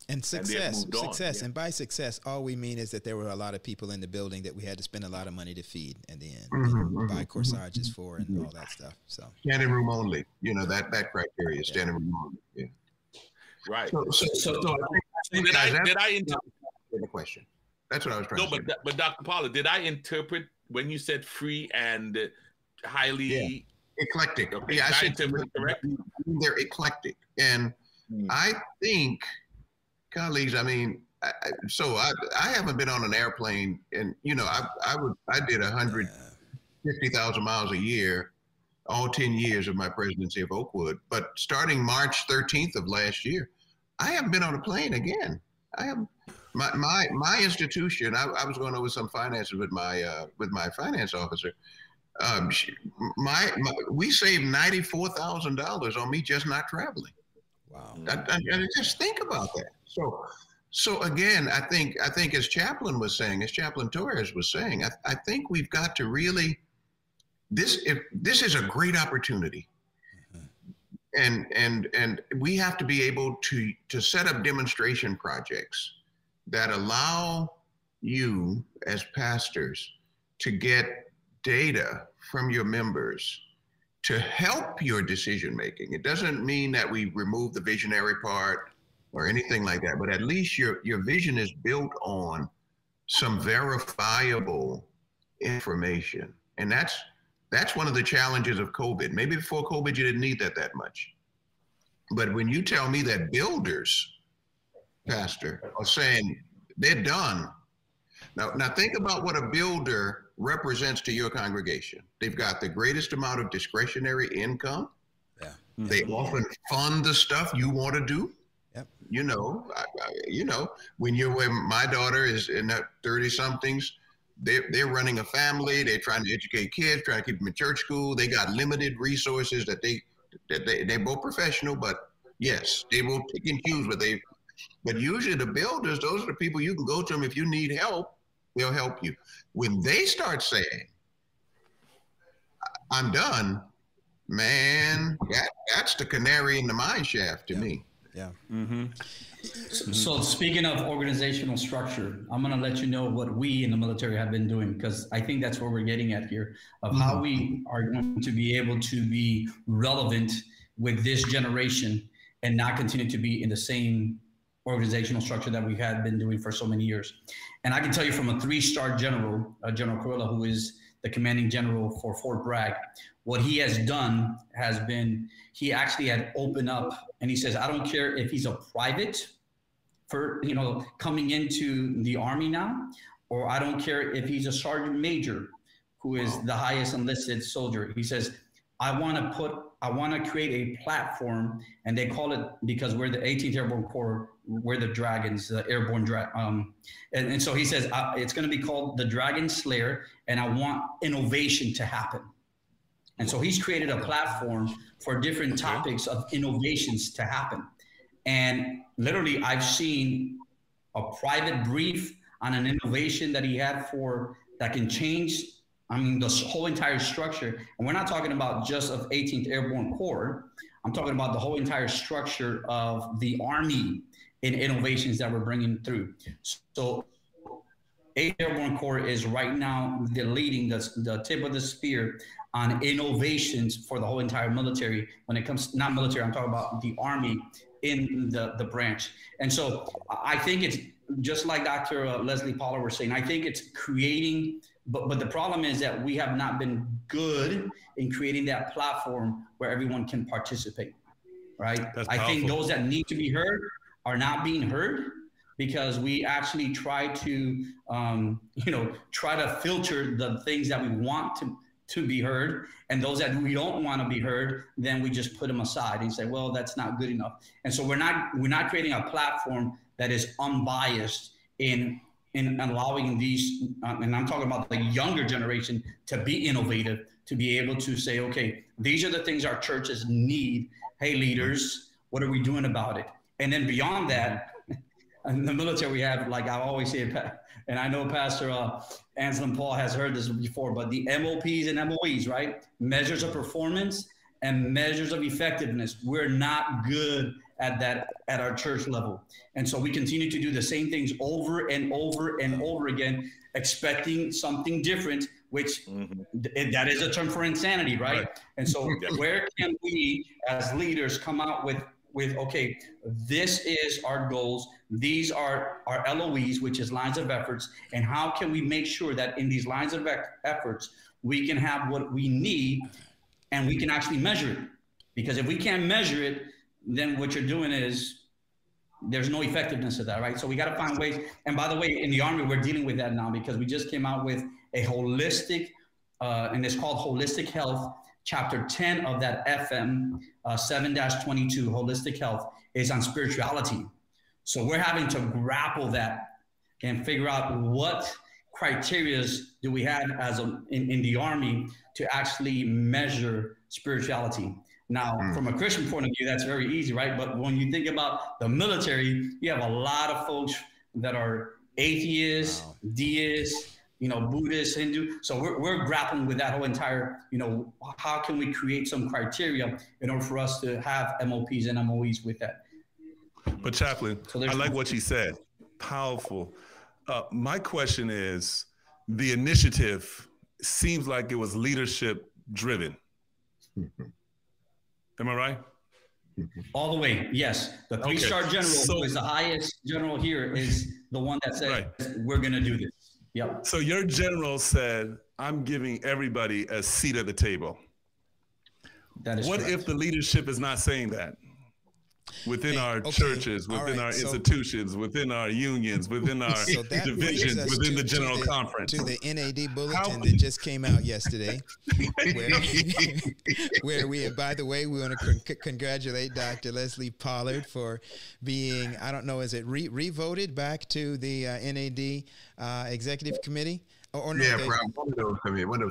And success. Yeah. And by success, all we mean is that there were a lot of people in the building that we had to spend a lot of money to feed in the end, buy corsages for and all that stuff. So standing room only, you know, that criteria is standing room only. Yeah. Right. So did I interpret the question? That's what I was trying to say. But Dr. Pollard, did I interpret when you said free and highly eclectic? Okay. Yeah, I should interpret correctly. They're eclectic. And I think... colleagues, I mean, I haven't been on an airplane, and you know, I did 150,000 miles a year, all 10 years of my presidency of Oakwood. But starting March 13th of last year, I haven't been on a plane again. I have my institution. I was going over some finances with my finance officer. We saved $94,000 on me just not traveling. Wow. I just think about that. So again, I think as Chaplain Torres was saying, I think we've got to really this is a great opportunity. And we have to be able to set up demonstration projects that allow you as pastors to get data from your members to help your decision making. It doesn't mean that we remove the visionary part or anything like that, but at least your vision is built on some verifiable information. And that's one of the challenges of COVID. Maybe before COVID, you didn't need that much. But when you tell me that builders, Pastor, are saying they're done. Now think about what a builder represents to your congregation. They've got the greatest amount of discretionary income. Yeah. Mm-hmm. They often fund the stuff you want to do. Yep. You know, when my daughter is in her 30-somethings, they're running a family. They're trying to educate kids, trying to keep them in church school. They got limited resources they're both professional, but yes, they will pick and choose but usually the builders, those are the people you can go to them. If you need help, they'll help you. When they start saying, I'm done, man, that's the canary in the mine shaft to me. Yeah. Mm-hmm. So speaking of organizational structure, I'm going to let you know what we in the military have been doing, because I think that's what we're getting at here, of mm-hmm. how we are going to be able to be relevant with this generation and not continue to be in the same organizational structure that we had been doing for so many years. And I can tell you from a 3-star general, General Carrillo, who is the commanding general for Fort Bragg, what he has done has been, he actually had opened up, and he says, I don't care if he's a private for, coming into the Army now, or I don't care if he's a sergeant major, who is the highest enlisted soldier. He says, I want to create a platform, and they call it, because we're the 18th Airborne Corps, we're the Dragons, the Airborne Dragon. And so he says, it's going to be called the Dragon Slayer, and I want innovation to happen. And so he's created a platform for different topics of innovations to happen. And literally, I've seen a private brief on an innovation that he had that can change, the whole entire structure. And we're not talking about just of 18th Airborne Corps. I'm talking about the whole entire structure of the Army and innovations that we're bringing through. So 18th Airborne Corps is right now leading the tip of the spear on innovations for the whole entire military when it comes, not military, I'm talking about the Army in the branch. And so I think it's just like Dr. Leslie Pollard was saying, I think it's creating, but the problem is that we have not been good in creating that platform where everyone can participate, right? I think those that need to be heard are not being heard, because we actually try to, try to filter the things that we want to be heard, and those that we don't want to be heard, then we just put them aside and say, well, that's not good enough. And so we're not creating a platform that is unbiased in allowing these, and I'm talking about the younger generation, to be innovative, to be able to say, okay, these are the things our churches need. Hey, leaders, what are we doing about it? And then beyond that, in the military, we have, like I always say, and I know Pastor Anselm Paul has heard this before, but the MOPs and MOEs, right? Measures of performance and measures of effectiveness. We're not good at that at our church level. And so we continue to do the same things over and over and over again, expecting something different, which that is a term for insanity, right? And so where can we as leaders come out with, okay, this is our goals, these are our LOEs, which is lines of efforts, and how can we make sure that in these lines of efforts, we can have what we need and we can actually measure it? Because if we can't measure it, then what you're doing is there's no effectiveness of that, right? So we got to find ways. And by the way, in the Army, we're dealing with that now, because we just came out with a holistic, and it's called Holistic Health, Chapter 10 of that FM 7-22, Holistic Health, is on spirituality. So we're having to grapple that and figure out what criterias do we have as in the Army to actually measure spirituality. Now, from a Christian point of view, that's very easy, right? But when you think about the military, you have a lot of folks that are atheists, deists, you know, Buddhist, Hindu. So we're grappling with that whole entire, you know, how can we create some criteria in order for us to have MOPs and MOEs with that? But Chaplain, so I like what you said. Powerful. My question is, the initiative seems like it was leadership driven. Am I right? All the way, yes. The three-star general, who is the highest general here, is the one that said, we're going to do this. Yep. So your general said, I'm giving everybody a seat at the table. That is correct. If the leadership is not saying that? Within our churches, within our institutions, within our unions, within our divisions, within the General Conference. To the NAD bulletin that just came out yesterday, where we, by the way, we want to congratulate Dr. Leslie Pollard for being, I don't know, is it re-voted back to the NAD executive committee? One of those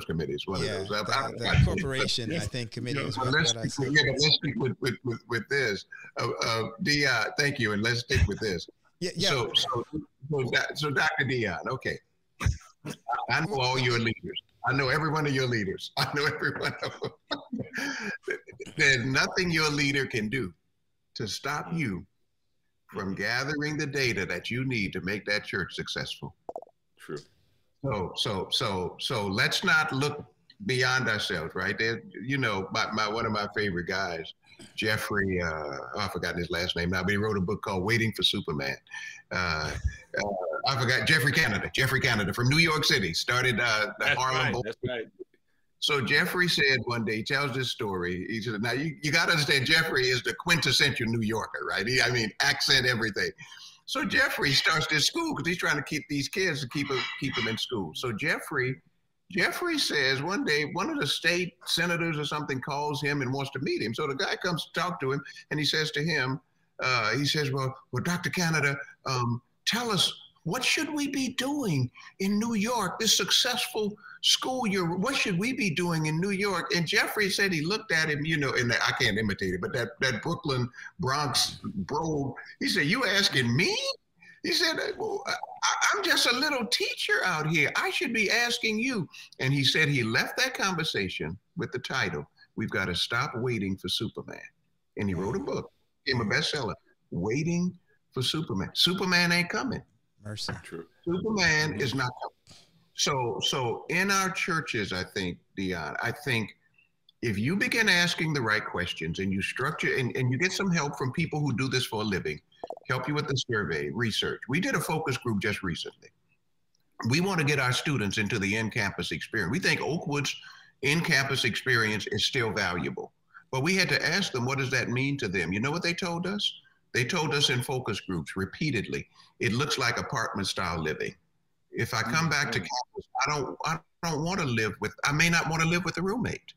committees. The corporation, I think, committee. Yeah. Let's stick with this. Dion, thank you, and let's stick with this. So Dr. Dion, okay. I know all your leaders. I know every one of your leaders. I know every one of them. There's nothing your leader can do to stop you from gathering the data that you need to make that church successful. True. So let's not look beyond ourselves, right? There, you know, one of my favorite guys, Jeffrey, I've forgotten his last name now, but he wrote a book called Waiting for Superman. I forgot, Jeffrey Canada from New York City, started the Harlem. That's right. So Jeffrey said one day, he tells this story, he said, now you got to understand, Jeffrey is the quintessential New Yorker, right? Accent, everything. So Jeffrey starts this school because he's trying to keep these kids to keep them in school. So Jeffrey says one day, one of the state senators or something calls him and wants to meet him. So the guy comes to talk to him, and he says to him, well, Dr. Canada, tell us, what should we be doing in New York, this successful school year? What should we be doing in New York? And Jeffrey said he looked at him, you know, and I can't imitate it, but that Brooklyn Bronx bro, he said, you asking me? He said, well, I'm just a little teacher out here. I should be asking you. And he said he left that conversation with the title, We've Got to Stop Waiting for Superman. And he wrote a book, became a bestseller, Waiting for Superman. Superman ain't coming. Mercy. True. Superman is not coming. So in our churches, I think, Dion, if you begin asking the right questions and you structure and you get some help from people who do this for a living, help you with the survey, research. We did a focus group just recently. We want to get our students into the in-campus experience. We think Oakwood's in-campus experience is still valuable, but we had to ask them, what does that mean to them? You know what they told us? They told us in focus groups repeatedly, it looks like apartment style living. If I come back to campus, I don't want to live with, I may not want to live with a roommate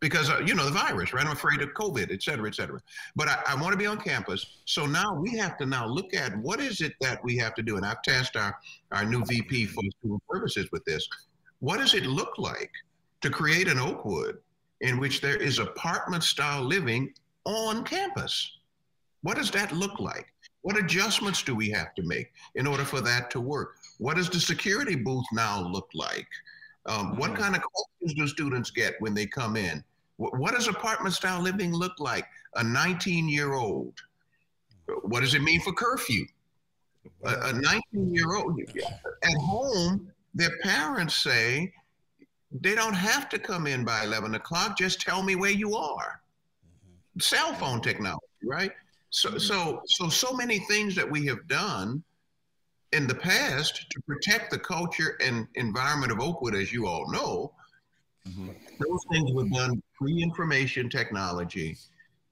because, you know, the virus, right? I'm afraid of COVID, et cetera, et cetera. But I want to be on campus. So now we have to look at what is it that we have to do. And I've tasked our new VP for student services with this. What does it look like to create an Oakwood in which there is apartment style living on campus? What does that look like? What adjustments do we have to make in order for that to work? What does the security booth now look like? What kind of questions do students get when they come in? What does apartment style living look like? A 19-year-old, what does it mean for curfew? A 19-year-old at home, their parents say, they don't have to come in by 11 o'clock, just tell me where you are. Cell phone technology, right? So many things that we have done in the past to protect the culture and environment of Oakwood, as you all know, those things were done pre-information technology,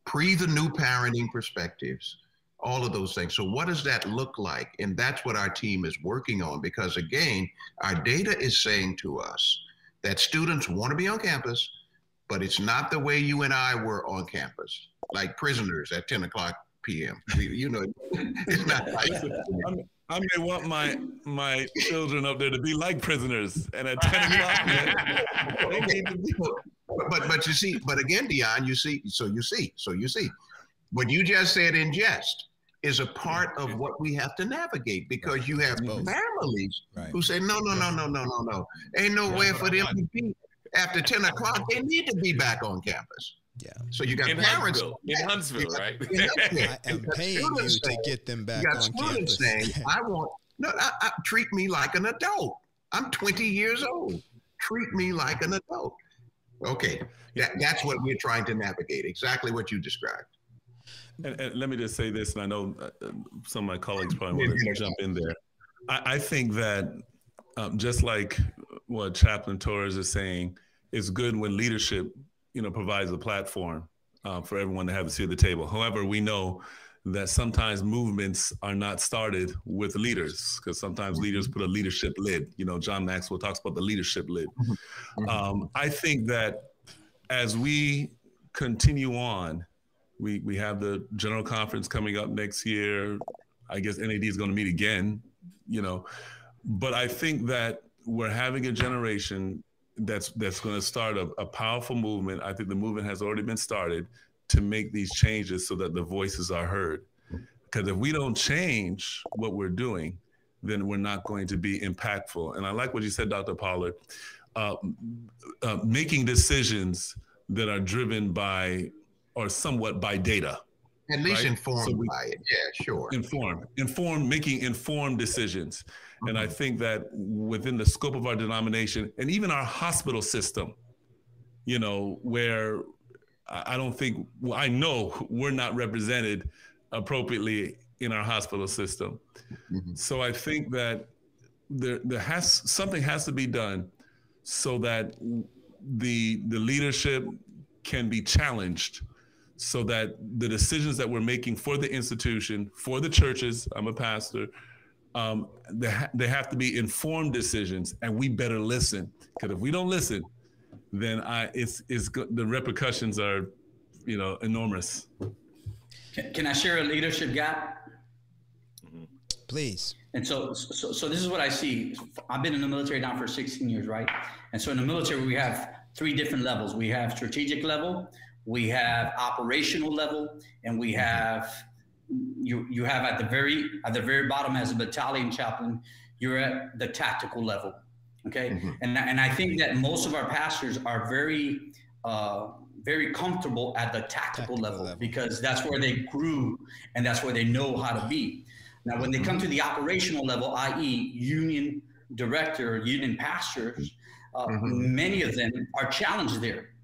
pre the new parenting perspectives, all of those things. So what does that look like? And that's what our team is working on, because again, our data is saying to us that students want to be on campus, but it's not the way you and I were on campus, like prisoners at 10 o'clock p.m. You know, it's not like that. I may want my children up there to be like prisoners, and at 10 o'clock, they need to but you see, but again, Dion, you see, so you see, what you just said in jest is a part of what we have to navigate, because you have families who say, no, ain't no way for them to be after 10 o'clock. They need to be back on campus. Yeah. So you got parents in Huntsville, right? I am paying you to get them back on campus. Saying, I treat me like an adult. I'm 20 years old. Treat me like an adult. Okay. That's what we're trying to navigate. Exactly what you described. And let me just say this, and I know some of my colleagues probably want to jump in there. I think that just like what Chaplain Torres is saying, it's good when leadership, provides a platform for everyone to have a seat at the table. However, we know that sometimes movements are not started with leaders, because sometimes leaders put a leadership lid. John Maxwell talks about the leadership lid. I think that as we continue on, we have the General Conference coming up next year. I guess NAD is going to meet again, But I think that we're having a generation that's going to start a powerful movement. I think the movement has already been started to make these changes so that the voices are heard. Because if we don't change what we're doing, then we're not going to be impactful. And I like what you said, Dr. Pollard, making decisions that are driven by or somewhat by data. At least informed by it, Informed, making informed decisions. Mm-hmm. And I think that within the scope of our denomination and even our hospital system, where I know we're not represented appropriately in our hospital system. Mm-hmm. So I think that something has to be done so that the leadership can be challenged, so that the decisions that we're making for the institution, for the churches, I'm a pastor, they have to be informed decisions, and we better listen. Because if we don't listen, then the repercussions are, enormous. Can I share a leadership gap? Please. And so this is what I see. I've been in the military now for 16 years, right? And so in the military, we have three different levels. We have strategic level, we have operational level, and we have you have at the very bottom as a battalion chaplain, you're at the tactical level. Okay. Mm-hmm. And I think that most of our pastors are very, very comfortable at the tactical level, because that's where they grew and that's where they know how to be. Now, when they come to the operational level, i.e. union director, union pastors, many of them are challenged there,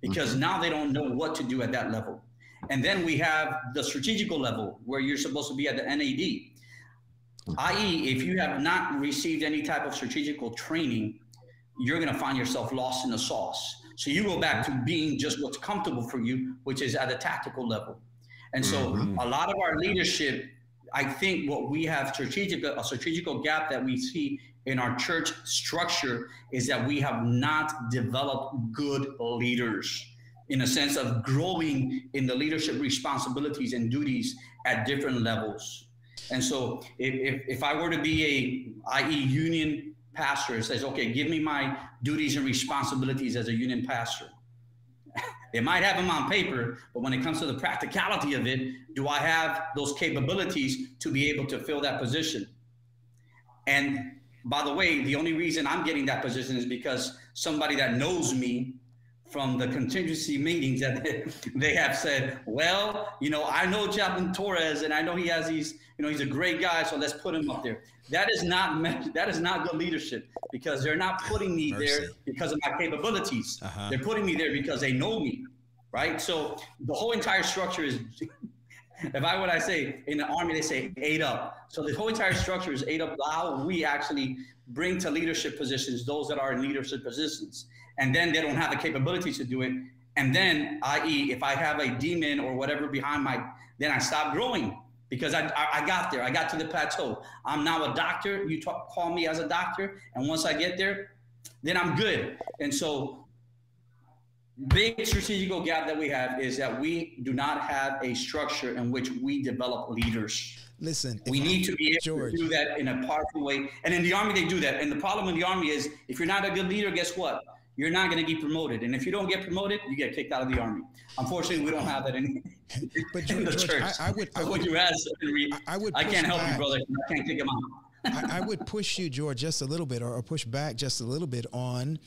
because now they don't know what to do at that level. And then we have the strategical level, where you're supposed to be at the NAD. I.e., if you have not received any type of strategical training, you're going to find yourself lost in the sauce. So you go back to being just what's comfortable for you, which is at a tactical level. And so a lot of our leadership, I think what we have a strategical gap that we see in our church structure is that we have not developed good leaders, in a sense of growing in the leadership responsibilities and duties at different levels. And so if I were to be i.e. union pastor, it says, okay, give me my duties and responsibilities as a union pastor. They might have them on paper, but when it comes to the practicality of it, do I have those capabilities to be able to fill that position? And by the way, the only reason I'm getting that position is because somebody that knows me from the contingency meetings that they have said, I know Chaplain Torres, and I know he has these, he's a great guy, so let's put him up there. That is not good leadership, because they're not putting me there because of my capabilities. They're putting me there because they know me, right? So the whole entire structure is, in the Army, they say ate up. So the whole entire structure is ate up how we actually bring to leadership positions those that are in leadership positions. And then they don't have the capabilities to do it. And then, i.e., if I have a demon or whatever behind then I stop growing, because I got there. I got to the plateau. I'm now a doctor. You call me as a doctor. And once I get there, then I'm good. And so big strategical gap that we have is that we do not have a structure in which we develop leaders. Listen, we need to be able to do that in a powerful way. And in the Army, they do that. And the problem in the Army is if you're not a good leader, guess what? You're not going to get promoted. And if you don't get promoted, you get kicked out of the Army. Unfortunately, we don't have that But in the church, I can't help you, brother. I can't kick him out. I would push you, George, just a little bit, or push back just a little bit on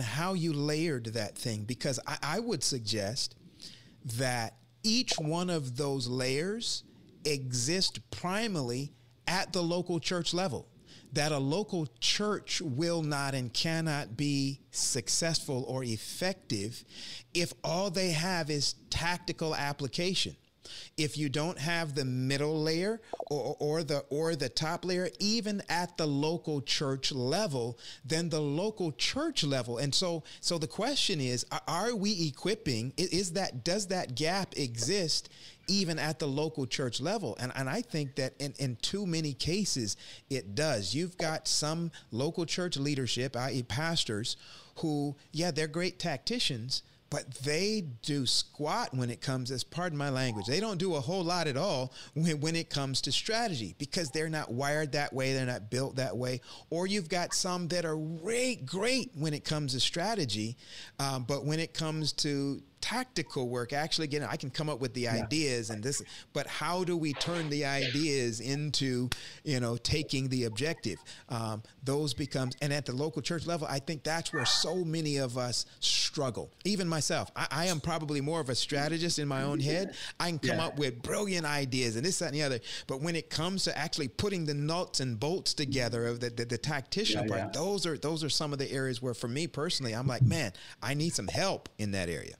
how you layered that thing, because I would suggest that each one of those layers exist primarily at the local church level, that a local church will not and cannot be successful or effective if all they have is tactical application. If you don't have the middle layer or the top layer, even at the local church level, then the local church level. And so the question is, are we equipping? Does that gap exist even at the local church level? And I think that in too many cases, it does. You've got some local church leadership, i.e. pastors, who, yeah, they're great tacticians, but they do squat when it comes, as pardon my language, they don't do a whole lot at all when it comes to strategy, because they're not wired that way, they're not built that way. Or you've got some that are great when it comes to strategy, but when it comes to tactical work, actually, again, I can come up with the ideas and this, but how do we turn the ideas into, taking the objective? Those becomes, and at the local church level, I think that's where so many of us struggle. Even myself, I am probably more of a strategist in my own head. I can come up with brilliant ideas and this, that, and the other. But when it comes to actually putting the nuts and bolts together of the tactician part, those are some of the areas where, for me personally, I'm like, man, I need some help in that area.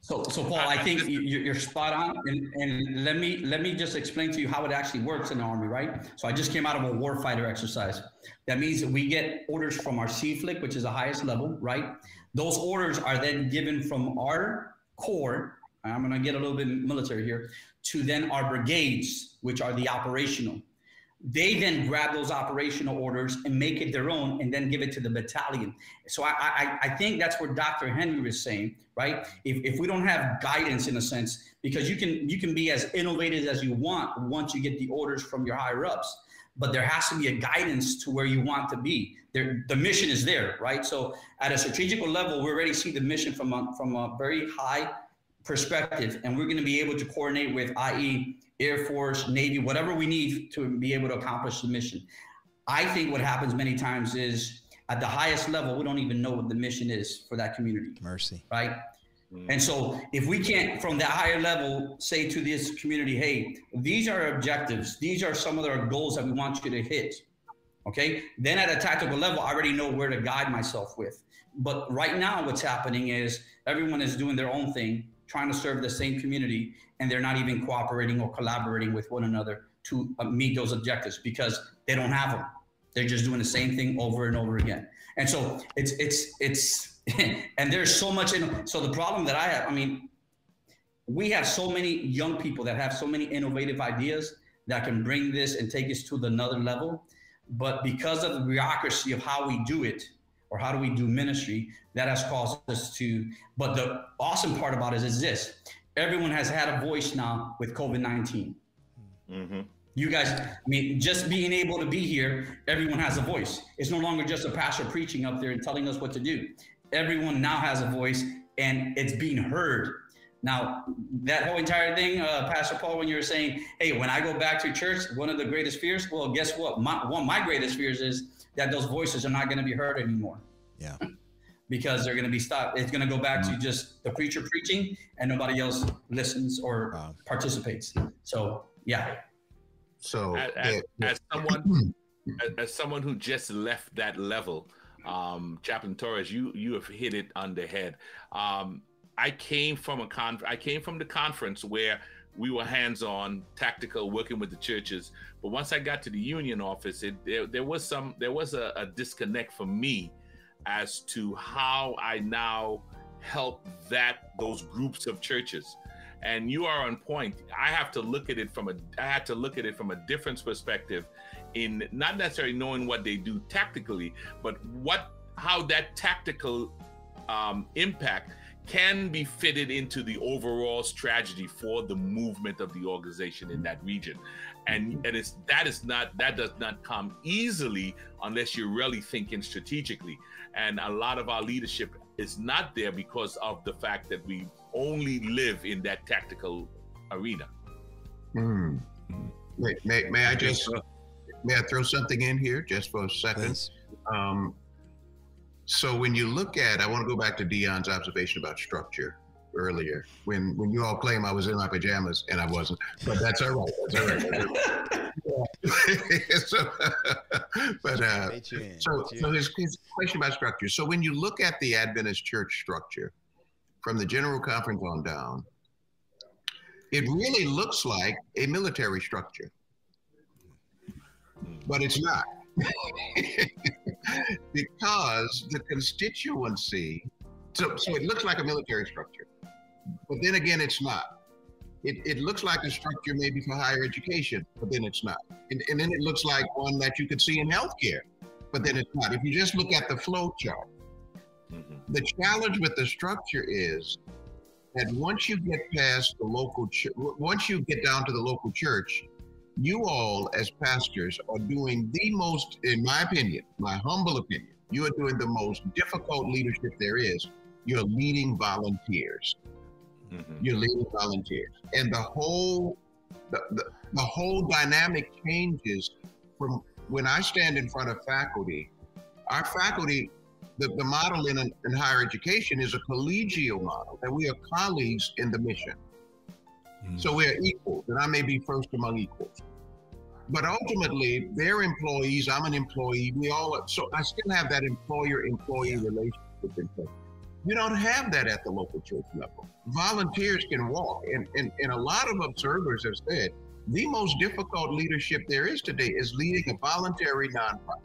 So Paul, I think you're spot on, and let me just explain to you how it actually works in the Army, right? So I just came out of a warfighter exercise. That means that we get orders from our CFLIC, which is the highest level, right? Those orders are then given from our corps, and I'm going to get a little bit military here, to then our brigades, which are the operational. They then grab those operational orders and make it their own and then give it to the battalion. So I think that's what Dr. Henry was saying, right? If we don't have guidance in a sense, because you can be as innovative as you want once you get the orders from your higher ups, but there has to be a guidance to where you want to be. The mission is there, right? So at a strategic level, we already see the mission from a very high perspective, and we're going to be able to coordinate with, i.e., Air Force, Navy, whatever we need to be able to accomplish the mission. I think what happens many times is at the highest level, we don't even know what the mission is for that community. Mercy. Right? Mm. And so if we can't, from that higher level, say to this community, hey, these are our objectives. These are some of our goals that we want you to hit. Okay? Then at a tactical level, I already know where to guide myself with. But right now what's happening is everyone is doing their own thing, trying to serve the same community, and they're not even cooperating or collaborating with one another to meet those objectives because they don't have them. They're just doing the same thing over and over again. And so it's and there's so much in. So the problem that I have, we have so many young people that have so many innovative ideas that can bring this and take us to another level. But because of the bureaucracy of how we do it, or how do we do ministry, that has caused us to, but the awesome part about it is this, everyone has had a voice now with COVID-19. Mm-hmm. You guys, just being able to be here, everyone has a voice. It's no longer just a pastor preaching up there and telling us what to do. Everyone now has a voice and it's being heard. Now, that whole entire thing, Pastor Paul, when you were saying, hey, when I go back to church, one of the greatest fears, well, guess what? One of my greatest fears is that those voices are not going to be heard anymore. Yeah. Because they're going to be stopped. It's going to go back to just the preacher preaching and nobody else listens or participates. So, yeah. So as someone who just left that level, Chaplain Torres, you have hit it on the head. I came from the conference where we were hands-on, tactical, working with the churches. But once I got to the union office, there was a disconnect for me as to how I now help those groups of churches. And you are on point. I had to look at it from a different perspective, in not necessarily knowing what they do tactically, but how that tactical impact can be fitted into the overall strategy for the movement of the organization in that region. And that does not come easily unless you're really thinking strategically. And a lot of our leadership is not there because of the fact that we only live in that tactical arena. Mm. Wait, may I throw something in here just for a second? So when you look at, I want to go back to Dion's observation about structure earlier, when you all claim I was in my pajamas, and I wasn't, but that's all right. So, so there's a question about structure. So when you look at the Adventist church structure from the General Conference on down, it really looks like a military structure, but it's not. Because the constituency, so it looks like a military structure, but then again, it's not. It looks like a structure maybe for higher education, but then it's not. And then it looks like one that you could see in healthcare, but then it's not. If you just look at the flow chart, the challenge with the structure is that once you get past the local church, once you get down to the local church, you all as pastors are doing the most, in my opinion, my humble opinion, you are doing the most difficult leadership there is. You're leading volunteers. Mm-hmm. You're leading volunteers. And the whole dynamic changes from when I stand in front of faculty. Our faculty, the model in higher education is a collegial model, and we are colleagues in the mission. Mm-hmm. So we are equals, and I may be first among equals. But ultimately, they're employees, I'm an employee, we all are, so I still have that employer-employee relationship in place. You don't have that at the local church level. Volunteers can walk, and a lot of observers have said, the most difficult leadership there is today is leading a voluntary nonprofit,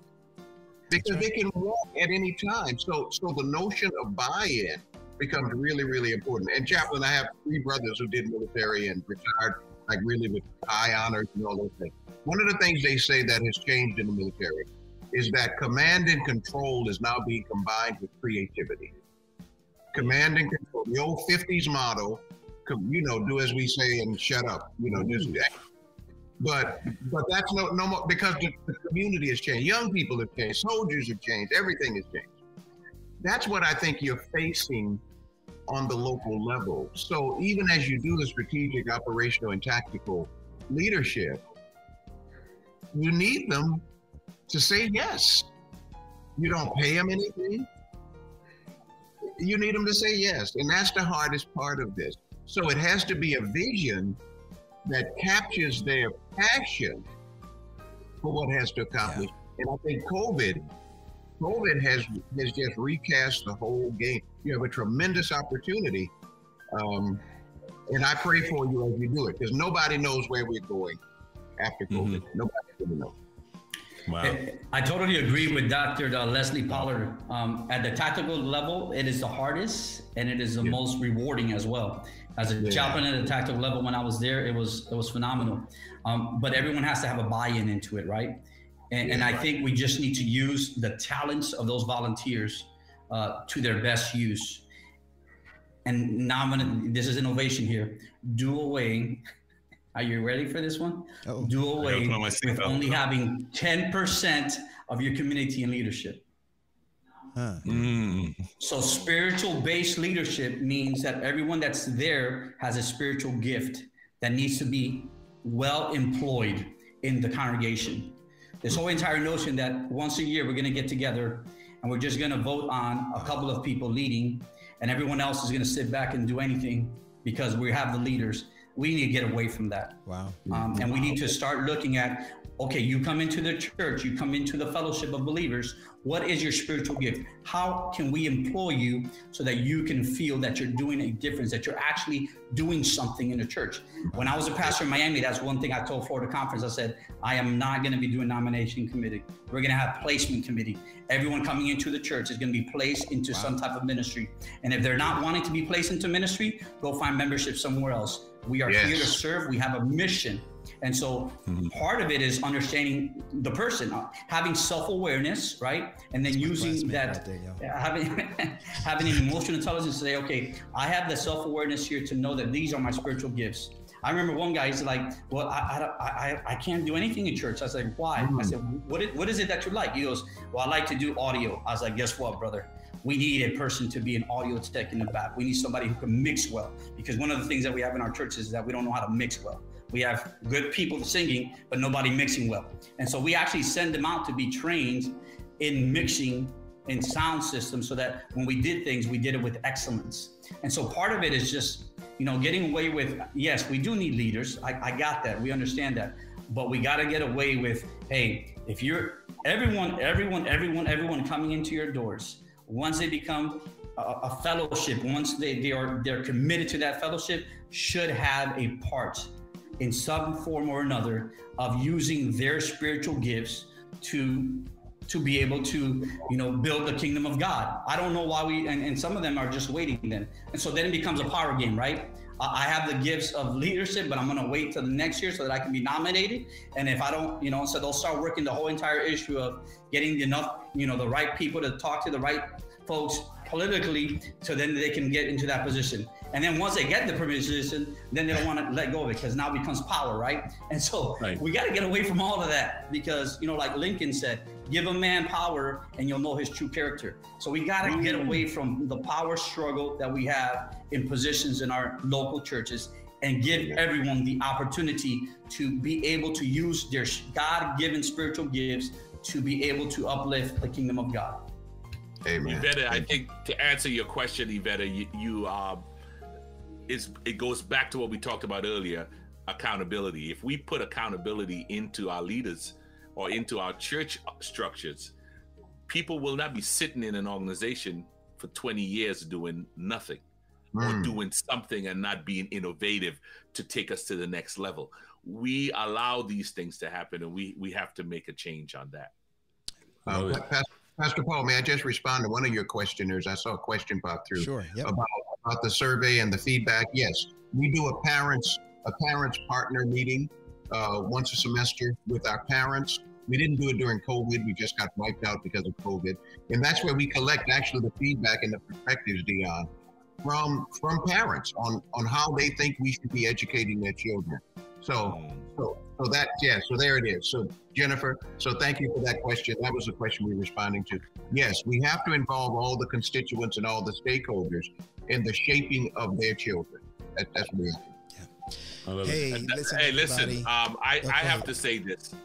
because they can walk at any time. So the notion of buy-in becomes really, really important. And Chaplain, I have three brothers who did military and retired, like really with high honors and all those things. One of the things they say that has changed in the military is that command and control is now being combined with creativity. Command and control, the old 50s model, you know, do as we say and shut up, you know, just that. But that's no more, because the community has changed. Young people have changed, soldiers have changed, everything has changed. That's what I think you're facing on the local level. So even as you do the strategic, operational, and tactical leadership, you need them to say yes. You don't pay them anything. You need them to say yes. And that's the hardest part of this. So it has to be a vision that captures their passion for what has to accomplish. Yeah. And I think COVID has just recast the whole game. You have a tremendous opportunity. And I pray for you as you do it, because nobody knows where we're going after COVID. Mm-hmm. Nobody's going to know. Wow. I totally agree with Dr. Leslie Pollard. At the tactical level, it is the hardest, and it is the most rewarding as well. As a chaplain at the tactical level, when I was there, it was phenomenal. But everyone has to have a buy-in into it, right? And I think we just need to use the talents of those volunteers to their best use. And now this is innovation here. Do away, are you ready for this one? Uh-oh. Do away with only having 10% of your community in leadership. Huh. Mm. So spiritual-based leadership means that everyone that's there has a spiritual gift that needs to be well employed in the congregation. This whole entire notion that once a year we're going to get together and we're just going to vote on a couple of people leading and everyone else is going to sit back and do anything because we have the leaders. We need to get away from that. Wow. And we need to start looking at, okay, you come into the church, you come into the fellowship of believers. What is your spiritual gift? How can we employ you so that you can feel that you're doing a difference, that you're actually doing something in the church? When I was a pastor in Miami, that's one thing I told Florida Conference. I said, I am not going to be doing nomination committee. We're going to have placement committee. Everyone coming into the church is going to be placed into some type of ministry. And if they're not wanting to be placed into ministry, go find membership somewhere else. We are here to serve. We have a mission. And so part of it is understanding the person, having self-awareness, right? And then using that, having an emotional intelligence to say, okay, I have the self-awareness here to know that these are my spiritual gifts. I remember one guy, he's like, well, I can't do anything in church. I was like, why? I said, what is it that you like? He goes, well, I like to do audio. I was like, guess what, brother? We need a person to be an audio tech in the back. We need somebody who can mix well, because one of the things that we have in our churches is that we don't know how to mix well. We have good people singing, but nobody mixing well. And so we actually send them out to be trained in mixing and sound systems, so that when we did things, we did it with excellence. And so part of it is just, you know, getting away with, yes, we do need leaders. I got that. We understand that. But we got to get away with, hey, if you're everyone coming into your doors, once they become a fellowship, once they're committed to that fellowship, should have a part in some form or another of using their spiritual gifts to be able to, you know, build the kingdom of God. I don't know why we, and some of them are just waiting then. And so then it becomes a power game, right? I have the gifts of leadership, but I'm gonna wait till the next year so that I can be nominated. And if I don't, you know, so they'll start working the whole entire issue of getting enough, you know, the right people to talk to the right folks politically, so then they can get into that position. And then once they get the position, then they don't want to let go of it, because now it becomes power, right? And so we got to get away from all of that, because, you know, like Lincoln said, give a man power and you'll know his true character. So we got to get away from the power struggle that we have in positions in our local churches, and give everyone the opportunity to be able to use their God-given spiritual gifts to be able to uplift the kingdom of God. Amen. Yvette, I think to answer your question, Yvette, it goes back to what we talked about earlier, accountability. If we put accountability into our leaders or into our church structures, people will not be sitting in an organization for 20 years doing nothing or doing something and not being innovative to take us to the next level. We allow these things to happen, and we have to make a change on that. Pastor Paul, may I just respond to one of your questioners? I saw a question pop through. Sure, yep. About the survey and the feedback. Yes, we do a parents partner meeting once a semester with our parents. We didn't do it during COVID. We just got wiped out because of COVID. And that's where we collect actually the feedback and the perspectives, Dion, from parents on how they think we should be educating their children. So that, yeah, so there it is. So Jennifer, so thank you for that question. That was the question we were responding to. Yes, we have to involve all the constituents and all the stakeholders in the shaping of their children. That's what we have to do. Hey, listen, I have to say this.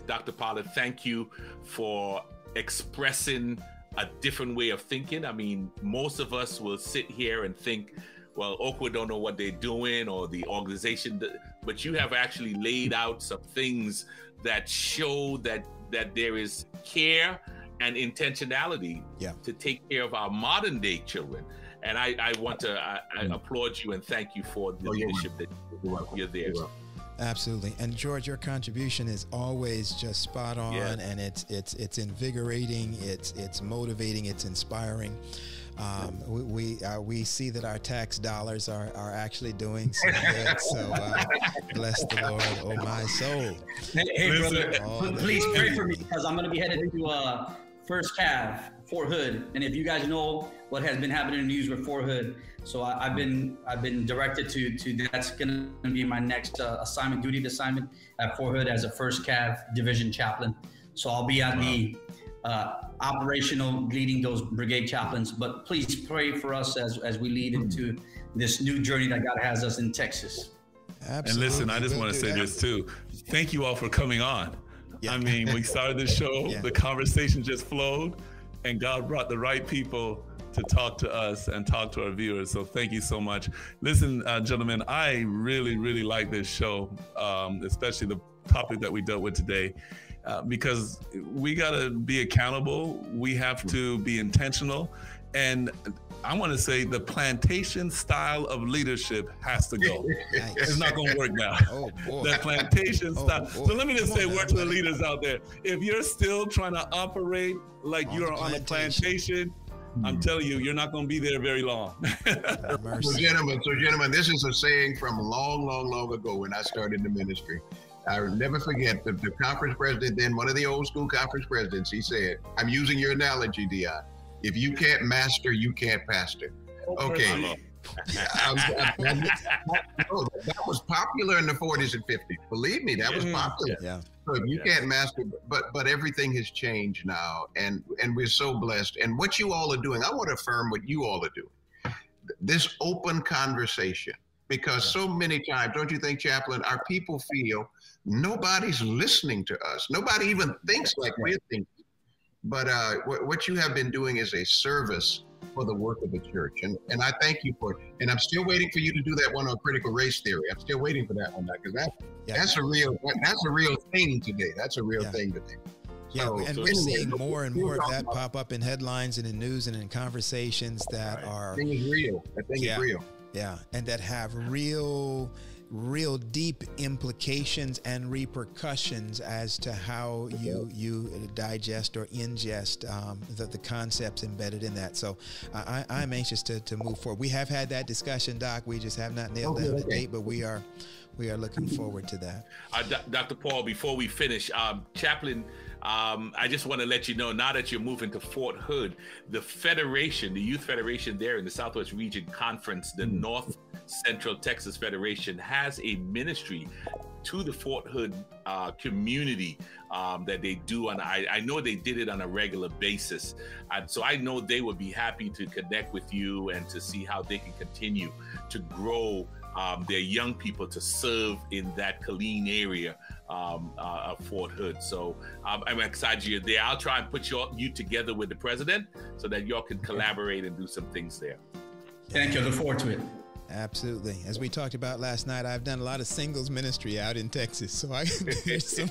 Dr. Pollard, thank you for expressing a different way of thinking. I mean, most of us will sit here and think, well, Oakwood don't know what they're doing, or the organization, but you have actually laid out some things that show that there is care and intentionality to take care of our modern day children. And I want to applaud you and thank you for the leadership that you're there. Absolutely. And George, your contribution is always just spot on, and it's invigorating, it's motivating, it's inspiring. We see that our tax dollars are actually doing some good, so bless the Lord, oh my soul. Hey brother, please pray for me, because I'm going to be headed into First CAV, Fort Hood, and if you guys know what has been happening in the news with Fort Hood, so I've been directed to that's going to be my next duty assignment at Fort Hood as a First CAV division chaplain. So I'll be at the operational, leading those brigade chaplains. But please pray for us as we lead into this new journey that God has us in Texas. Absolutely. And listen, I just want to say this too. Thank you all for coming on. Yeah. I mean, we started this show, the conversation just flowed, and God brought the right people to talk to us and talk to our viewers. So thank you so much. Listen, gentlemen, I really, really like this show, especially the topic that we dealt with today. Because we got to be accountable. We have to be intentional. And I want to say the plantation style of leadership has to go. Nice. It's not going to work now. Oh, boy. The plantation style. Boy. So let me just say word to the leaders out there. If you're still trying to operate like you're on a plantation, I'm telling you, you're not going to be there very long. So gentlemen, this is a saying from long ago when I started the ministry. I'll never forget the conference president, then one of the old school conference presidents, he said, I'm using your analogy, Dion. If you can't master, you can't pastor. Okay. That was popular in the 40s and 50s. Believe me, that was popular. Yeah. So you can't master, but everything has changed now, and we're so blessed. And what you all are doing, I want to affirm what you all are doing. This open conversation, because so many times, don't you think, Chaplain, our people feel nobody's listening to us. Nobody even thinks like we're thinking. But what you have been doing is a service for the work of the church. And I thank you for it. And I'm still waiting for you to do that one on critical race theory. I'm still waiting for that one, because that's a real thing today. That's a real thing today. So, and we're seeing more and more of that pop up in headlines and in news and in conversations that are... That thing is real. That thing is real. Yeah, and that have real deep implications and repercussions as to how you digest or ingest the concepts embedded in that. So I'm anxious to move forward. We have had that discussion, Doc. We just have not nailed down the date, but we are looking forward to that. Dr. Paul, before we finish, Chaplain, I just want to let you know, now that you're moving to Fort Hood, the Federation, the Youth Federation there in the Southwest Region Conference, the North Central Texas Federation, has a ministry to the Fort Hood community that they do. And I know they did it on a regular basis. And so I know they would be happy to connect with you and to see how they can continue to grow their young people to serve in that Killeen area of Fort Hood. So I'm excited you're there. I'll try and put you together with the president so that y'all can collaborate and do some things there. Thank you. I look forward to it. Absolutely. As we talked about last night, I've done a lot of singles ministry out in Texas. So I, there's some